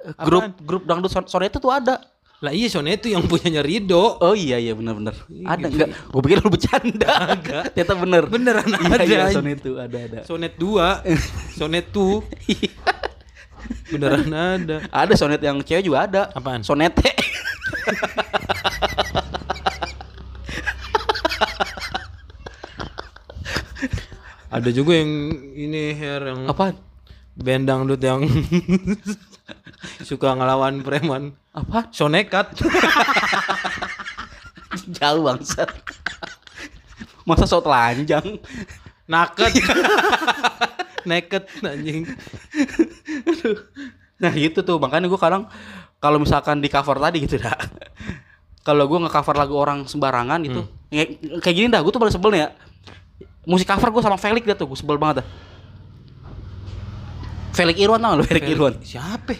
grup dangdut Sonetu tuh ada? Lah iya Sonetu yang punyanya Rido. Oh iya benar-benar. Ada enggak? Gua pikir lu bercanda. Agak. Ternyata bener. Beneran ada. Iya Sonetu ada. Sonet 2, Sonetu. Beneran ada. Ada sonet yang cewek juga ada. Apaan? Sonete. Ada juga yang ini hair yang apaan? Band dangdut yang suka ngelawan preman. Apa? Sonekat. Jauh bangsat. Masa sok telanjang. Naket. Naked anjing. Nah gitu tuh, makanya gue kadang kalau misalkan di cover tadi gitu dah, kalau gue nge-cover lagu orang sembarangan gitu kayak gini dah, gue tuh paling sebel nih ya musik cover. Gue sama Felix dah tuh, gue sebel banget dah. Felix Irwan tau gak lu? Felix Irwan siapa?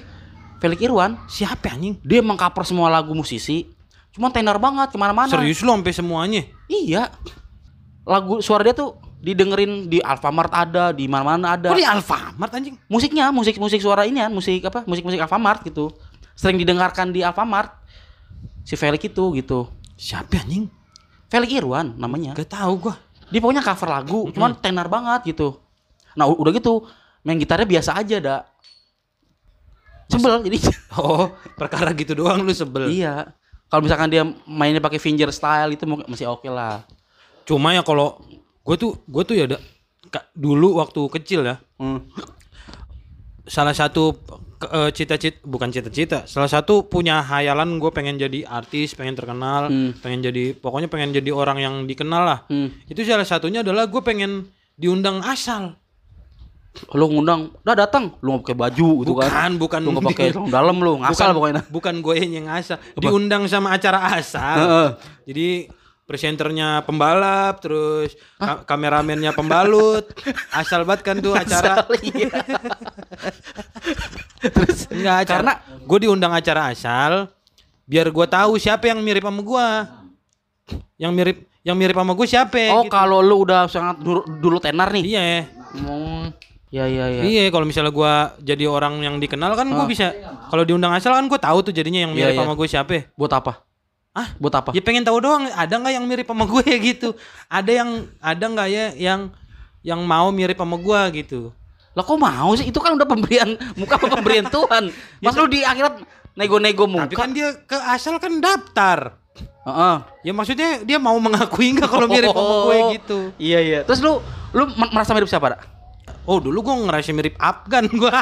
Felix Irwan siapa anjing? Dia emang cover semua lagu musisi, cuma tenar banget kemana-mana. Serius lu sampai semuanya? Iya, lagu suara dia tuh didengerin di Alfamart, ada di mana-mana ada. Kok di Alfamart anjing? Musiknya, musik suara ini kan, musik Alfamart gitu. Sering didengarkan di Alfamart. Si Felix itu gitu. Siapa anjing? Felix Irwan namanya. Gak tau gua. Dia pokoknya cover lagu, cuman tenar banget gitu. Nah, udah gitu main gitarnya biasa aja dah. Sebel jadi. Oh, perkara gitu doang lu sebel. Iya. Kalau misalkan dia mainnya pakai finger style itu masih oke lah. Cuma ya kalau gue tuh ya dulu waktu kecil ya salah satu salah satu punya hayalan gue pengen jadi artis, pengen terkenal, pengen jadi orang yang dikenal lah. Itu salah satunya adalah gue pengen diundang asal. Lo ngundang, udah datang, lo nggak pakai baju gitu kan? Bukan, lo nggak pakai dalam, lo ngasal pokoknya. Bukan gue yang ngasal, diundang sama acara asal. Jadi presenternya pembalap, terus kameramennya pembalut. Asal banget kan tuh acara. Asal, iya. Terus enggak, karena gue diundang acara asal biar gue tahu siapa yang mirip sama gue. Yang mirip sama gue siapa? Oh, gitu. Kalau lu udah sangat dulu tenar nih. Iya. Iya. Iya, kalau misalnya gue jadi orang yang dikenal kan gue bisa. Kalau diundang asal kan gue tahu tuh jadinya yang mirip sama gue siapa. Buat apa? Buat apa? Ya pengen tahu doang, ada nggak yang mirip sama gue gitu? Ada nggak yang mau mirip sama gue gitu? Lah kok mau sih? Itu kan udah pemberian muka sama pemberian Tuhan. Mas lu di akhirat nego-nego muka. Tapi kan dia ke asal kan daftar. Ya maksudnya dia mau mengakui nggak kalau mirip sama gue gitu? Iya. Terus lu merasa mirip siapa? Oh dulu gue ngerasa mirip Afgan gue.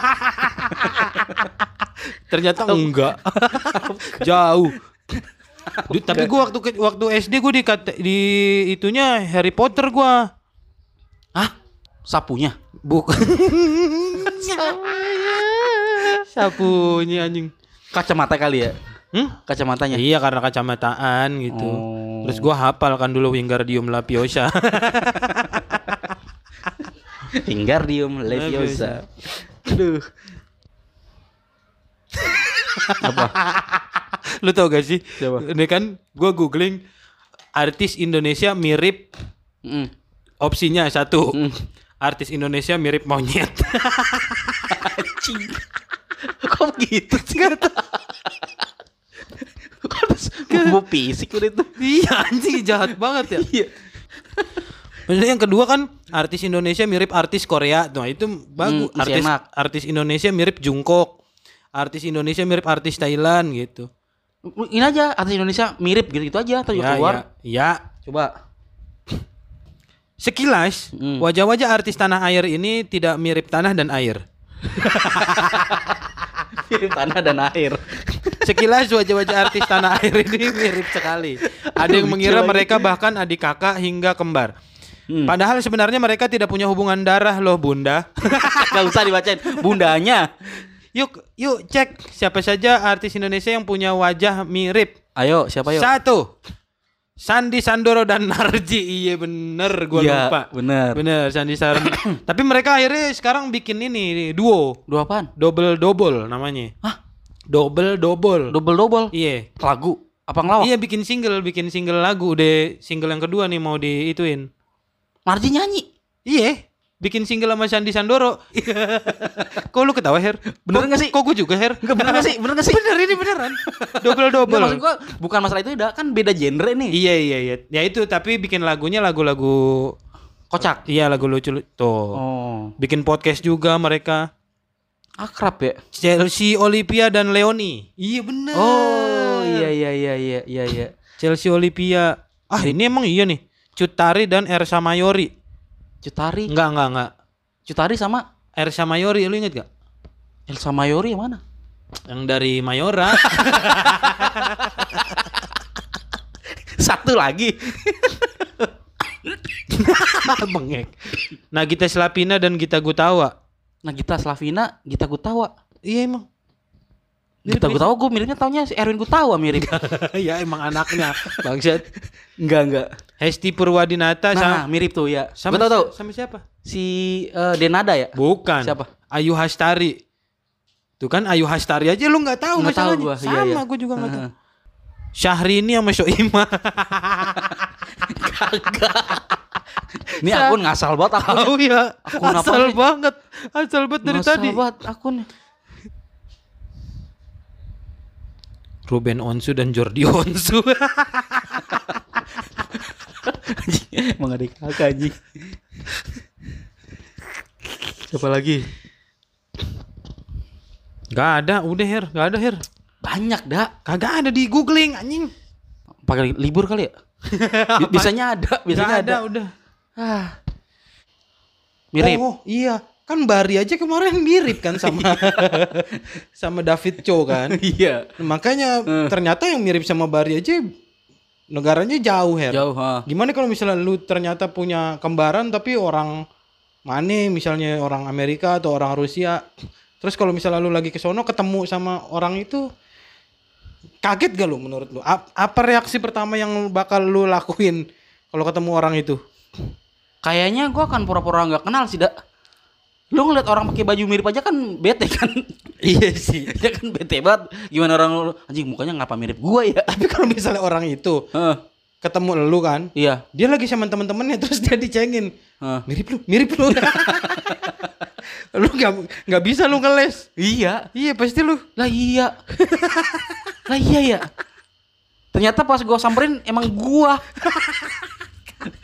Ternyata enggak. Jauh. Duh, tapi gue waktu SD gue di itunya Harry Potter gue. Hah? Sapunya? Bukan. Sapunya anjing. Kacamata kali ya? Kacamatanya? Iya, karena kacamataan gitu. Terus gue hafal kan dulu Wingardium Leviosa. Wingardium Leviosa. Aduh. Apa? Lu tau gak sih? Siapa? Ini kan gue googling artis Indonesia mirip opsinya 1 artis Indonesia mirip monyet. Kok gitu sih? Kok harus gue fisik itu? Iya anjing, jahat banget ya. Maksudnya yang kedua kan artis Indonesia mirip artis Korea. Nah itu bagus. Artis Indonesia mirip Jungkook. Artis Indonesia mirip artis Thailand gitu. Ini aja artis Indonesia mirip gitu aja atau ya, keluar. Iya. Coba. Sekilas wajah-wajah artis tanah air ini tidak mirip tanah dan air. Mirip tanah dan air. Sekilas wajah-wajah artis tanah air ini mirip sekali. Ada yang mengira mereka bahkan adik kakak hingga kembar. Padahal sebenarnya mereka tidak punya hubungan darah loh, Bunda. Gak usah dibacain bundanya. Yuk cek siapa saja artis Indonesia yang punya wajah mirip. Ayo, siapa yuk? 1. Sandhy Sondoro dan Narji. Iya bener, gue lupa. Bener Sandhy Sondoro. Tapi mereka akhirnya sekarang bikin ini duo. Duo apaan? Double namanya. Hah? Double. Iya. Lagu apa ngelawak? Iya, bikin single lagu. Udah single yang kedua nih mau diituin. Narji nyanyi. Iya. Bikin single sama Sandhy Sondoro. Kok lu ketawa, Her? Bener gak sih? Kok gue juga, Her? Enggak, bener gak sih? Bener, ini beneran. Double. Maksud gue bukan masalah itu, udah kan beda genre nih. Iya. Ya itu, tapi bikin lagunya lagu-lagu kocak. Iya, lagu lucu tuh. Oh. Bikin podcast juga mereka. Akrab ya? Chelsea, Olivia dan Leoni. Iya bener. Oh, iya. Chelsea, Olivia. Ah, ini emang iya nih. Cut Tari dan Ersa Mayori. Cutari? Enggak. Cutari sama Ersa Mayori, lu inget gak? Ersa Mayori yang mana? Yang dari Mayora. Satu lagi. Bengek. Nagita Slavina dan Gita Gutawa. Iya emang. Gita Gutawa gue miripnya taunya si Erwin Gutawa mirip. Ya emang anaknya bangsat. Enggak. Hesti Purwadinata sama mirip tuh ya. Gue tahu. Sama siapa? Si Denada ya? Bukan. Siapa? Ayu Hastari. Tuh kan Ayu Hastari aja lu enggak tahu masalahnya. Sama gue juga enggak tahu. Syahrini sama Soimah. Kagak. Ini akun ngasal banget aku. Tahu ya. Akun ngasal banget. Asal banget dari tadi. Ngasal banget akunnya. Ruben Onsu dan Jordi Onsu. Emang ada kakak anjing. Siapa lagi? Gak ada Her. Banyak dah. Kagak ada di googling anjing. Pakai libur kali ya. Biasanya ada. Udah. Mirip. Oh iya. Kan Bari aja kemarin mirip kan sama David Cho kan. Iya. Makanya ternyata yang mirip sama Bari aja negaranya jauh, Her. Jauh, ha. Gimana kalau misalnya lu ternyata punya kembaran tapi orang mana misalnya orang Amerika atau orang Rusia. Terus kalau misalnya lu lagi ke sono ketemu sama orang itu, kaget gak lu menurut lu? Apa reaksi pertama yang bakal lu lakuin kalau ketemu orang itu? Kayaknya gua akan pura-pura gak kenal sih, Dak. Lu ngeliat orang pakai baju mirip aja kan bete kan. Iya sih. Dia kan bete banget. Gimana orang anjing mukanya ngapa mirip gua ya. Tapi kalau misalnya orang itu ketemu lu kan. Iya. Dia lagi sama temen-temennya terus dia dicengin. Mirip lu. Lu gak bisa lu ngeles. Iya. Iya pasti lu. Lah iya ya. Ternyata pas gua samperin emang gua.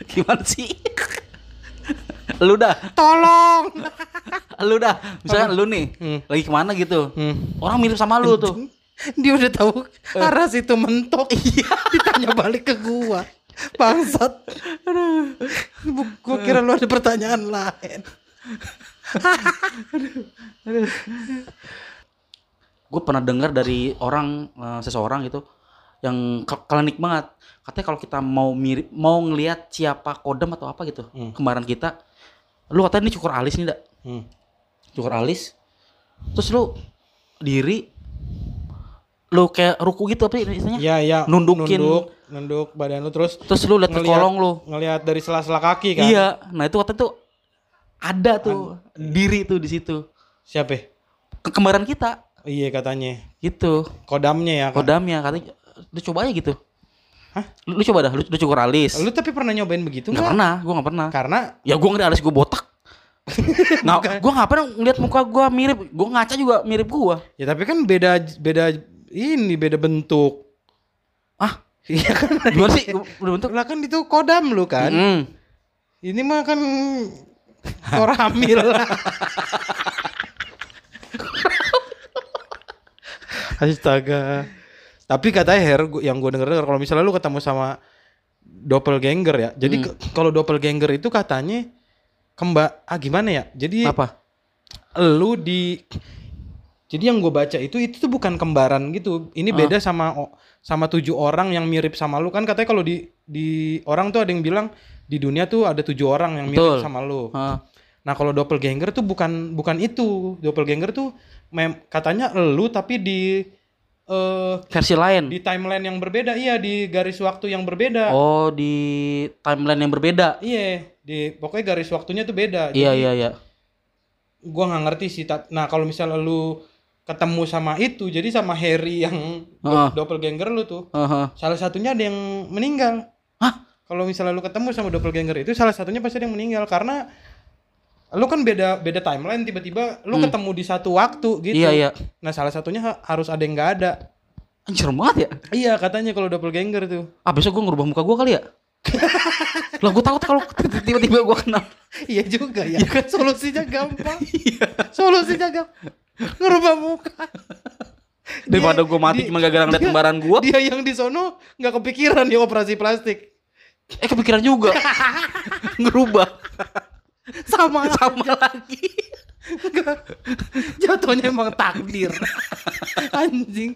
Gimana sih? Lu dah misalnya lu nih lagi kemana gitu orang mirip sama lu tuh, dia udah tahu arah situ mentok. Iya. Ditanya balik ke gua, bangsat. Aduh, gua kira lu ada pertanyaan lain. Aduh. Gua pernah dengar dari orang seseorang gitu yang klinik banget, katanya kalau kita mau ngelihat siapa kodam atau apa gitu kembaran kita, lu katanya ini cukur alis nih, Dak. Cukur alis, terus lu diri lu kayak ruku gitu apa istilahnya? Ya, nunduk badan lu terus lu lihat ke kolong lu, ngelihat dari sela-sela kaki kan? Iya, nah itu katanya tuh ada tuh diri tuh di situ. Siapa? Kembaran kita. Iya katanya. Gitu. Kodamnya ya. Kak. Kodamnya katanya. Lu coba aja gitu. Hah? Lu coba dah, lu cukur alis. Lu tapi pernah nyobain begitu enggak? Gua enggak pernah. Karena ya gua ngeliat alis gua botak. Nah, gua enggak pernah ngeliat muka gua mirip. Gua ngaca juga mirip gua. Ya tapi kan beda bentuk. Ah, iya kan. Gimana sih beda bentuk? Lah kan itu kodam lu kan. Mm-hmm. Ini mah kan koramil. Astaga. Tapi katanya Her, yang gue denger kalau misalnya lu ketemu sama doppelganger ya. Jadi kalau doppelganger itu katanya gimana ya? Jadi apa? Jadi yang gue baca itu tuh bukan kembaran gitu. Ini beda sama 7 orang yang mirip sama lu kan, katanya kalau di orang tuh ada yang bilang di dunia tuh ada 7 orang yang mirip sama lu. Nah, kalau doppelganger tuh bukan itu. Doppelganger tuh katanya lu tapi di versi lain, di timeline yang berbeda, iya, di garis waktu yang berbeda. Oh, di timeline yang berbeda. Iya, di pokoknya garis waktunya tuh beda. Iya, iya. Gua nggak ngerti sih. Nah, kalau misalnya lu ketemu sama itu, jadi sama Harry yang doppelganger lu tuh, salah satunya ada yang meninggal. Hah? Kalau misalnya lu ketemu sama doppelganger itu, salah satunya pasti ada yang meninggal karena lu kan beda timeline, tiba-tiba lu ketemu di satu waktu gitu. Iya. Nah, salah satunya harus ada yang nggak ada. Anjir banget ya? Iya, katanya kalau doppelganger tuh. Ah, besok gue ngerubah muka gue kali ya? Lah, gue takut kalau tiba-tiba gue kenal. Iya juga ya. Ya kan, solusinya gampang. Solusinya gampang. Ngerubah muka. Daripada gue mati cuma gara-gara ngeliat kembaran gue. Dia yang di sono nggak kepikiran di operasi plastik. Kepikiran juga. Ngerubah. Sama lagi. Jatuhnya emang takdir. Anjing.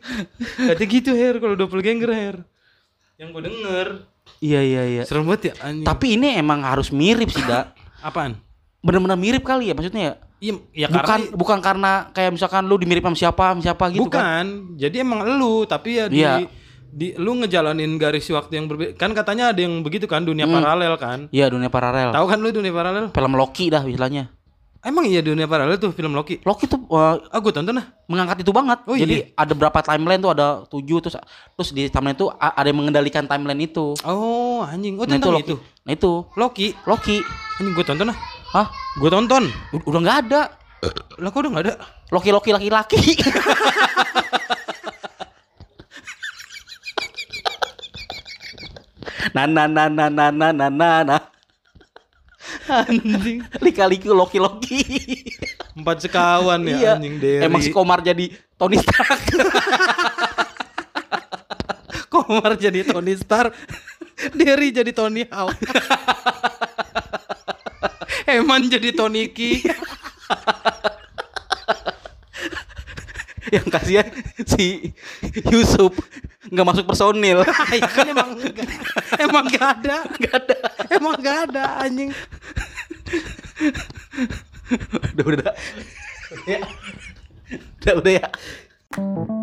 Berarti gitu Her kalau doppelganger Her. Yang gue denger. Iya. Serem banget ya anjing. Tapi ini emang harus mirip sih, Da. Apaan? Bener-bener mirip kali ya maksudnya ya? Iya, bukan karena kayak misalkan lu dimirip sama siapa gitu bukan. Kan. Bukan. Jadi emang lu tapi ya lu ngejalanin garis waktu yang berbeda. Kan katanya ada yang begitu kan, dunia paralel kan. Iya, dunia paralel. Tahu kan lu dunia paralel? Film Loki dah istilahnya. Emang iya dunia paralel tuh film Loki. Loki tuh gue tonton lah. Mengangkat itu banget. Oh, jadi ada berapa timeline tuh, ada 7 terus di timeline tuh ada yang mengendalikan timeline itu. Oh, anjing. Oh, tentang itu. Nah, itu Loki. Anjing, gue tonton lah. Hah? Gue tonton. Udah enggak ada. Lah, kok udah enggak ada? Loki laki-laki. Nah. Anjing, lika-liku Loki. 4 sekawan ya. Iya. Anjing Derry. Emang si Komar jadi Tony Stark. Komar jadi Tony Stark. Derry jadi Tony Hawk. Eman jadi Tony Ki. Yang kasihan si Yusuf nggak masuk personil. Ya kan, emang nggak ada, emang nggak ada anjing. Udah ya.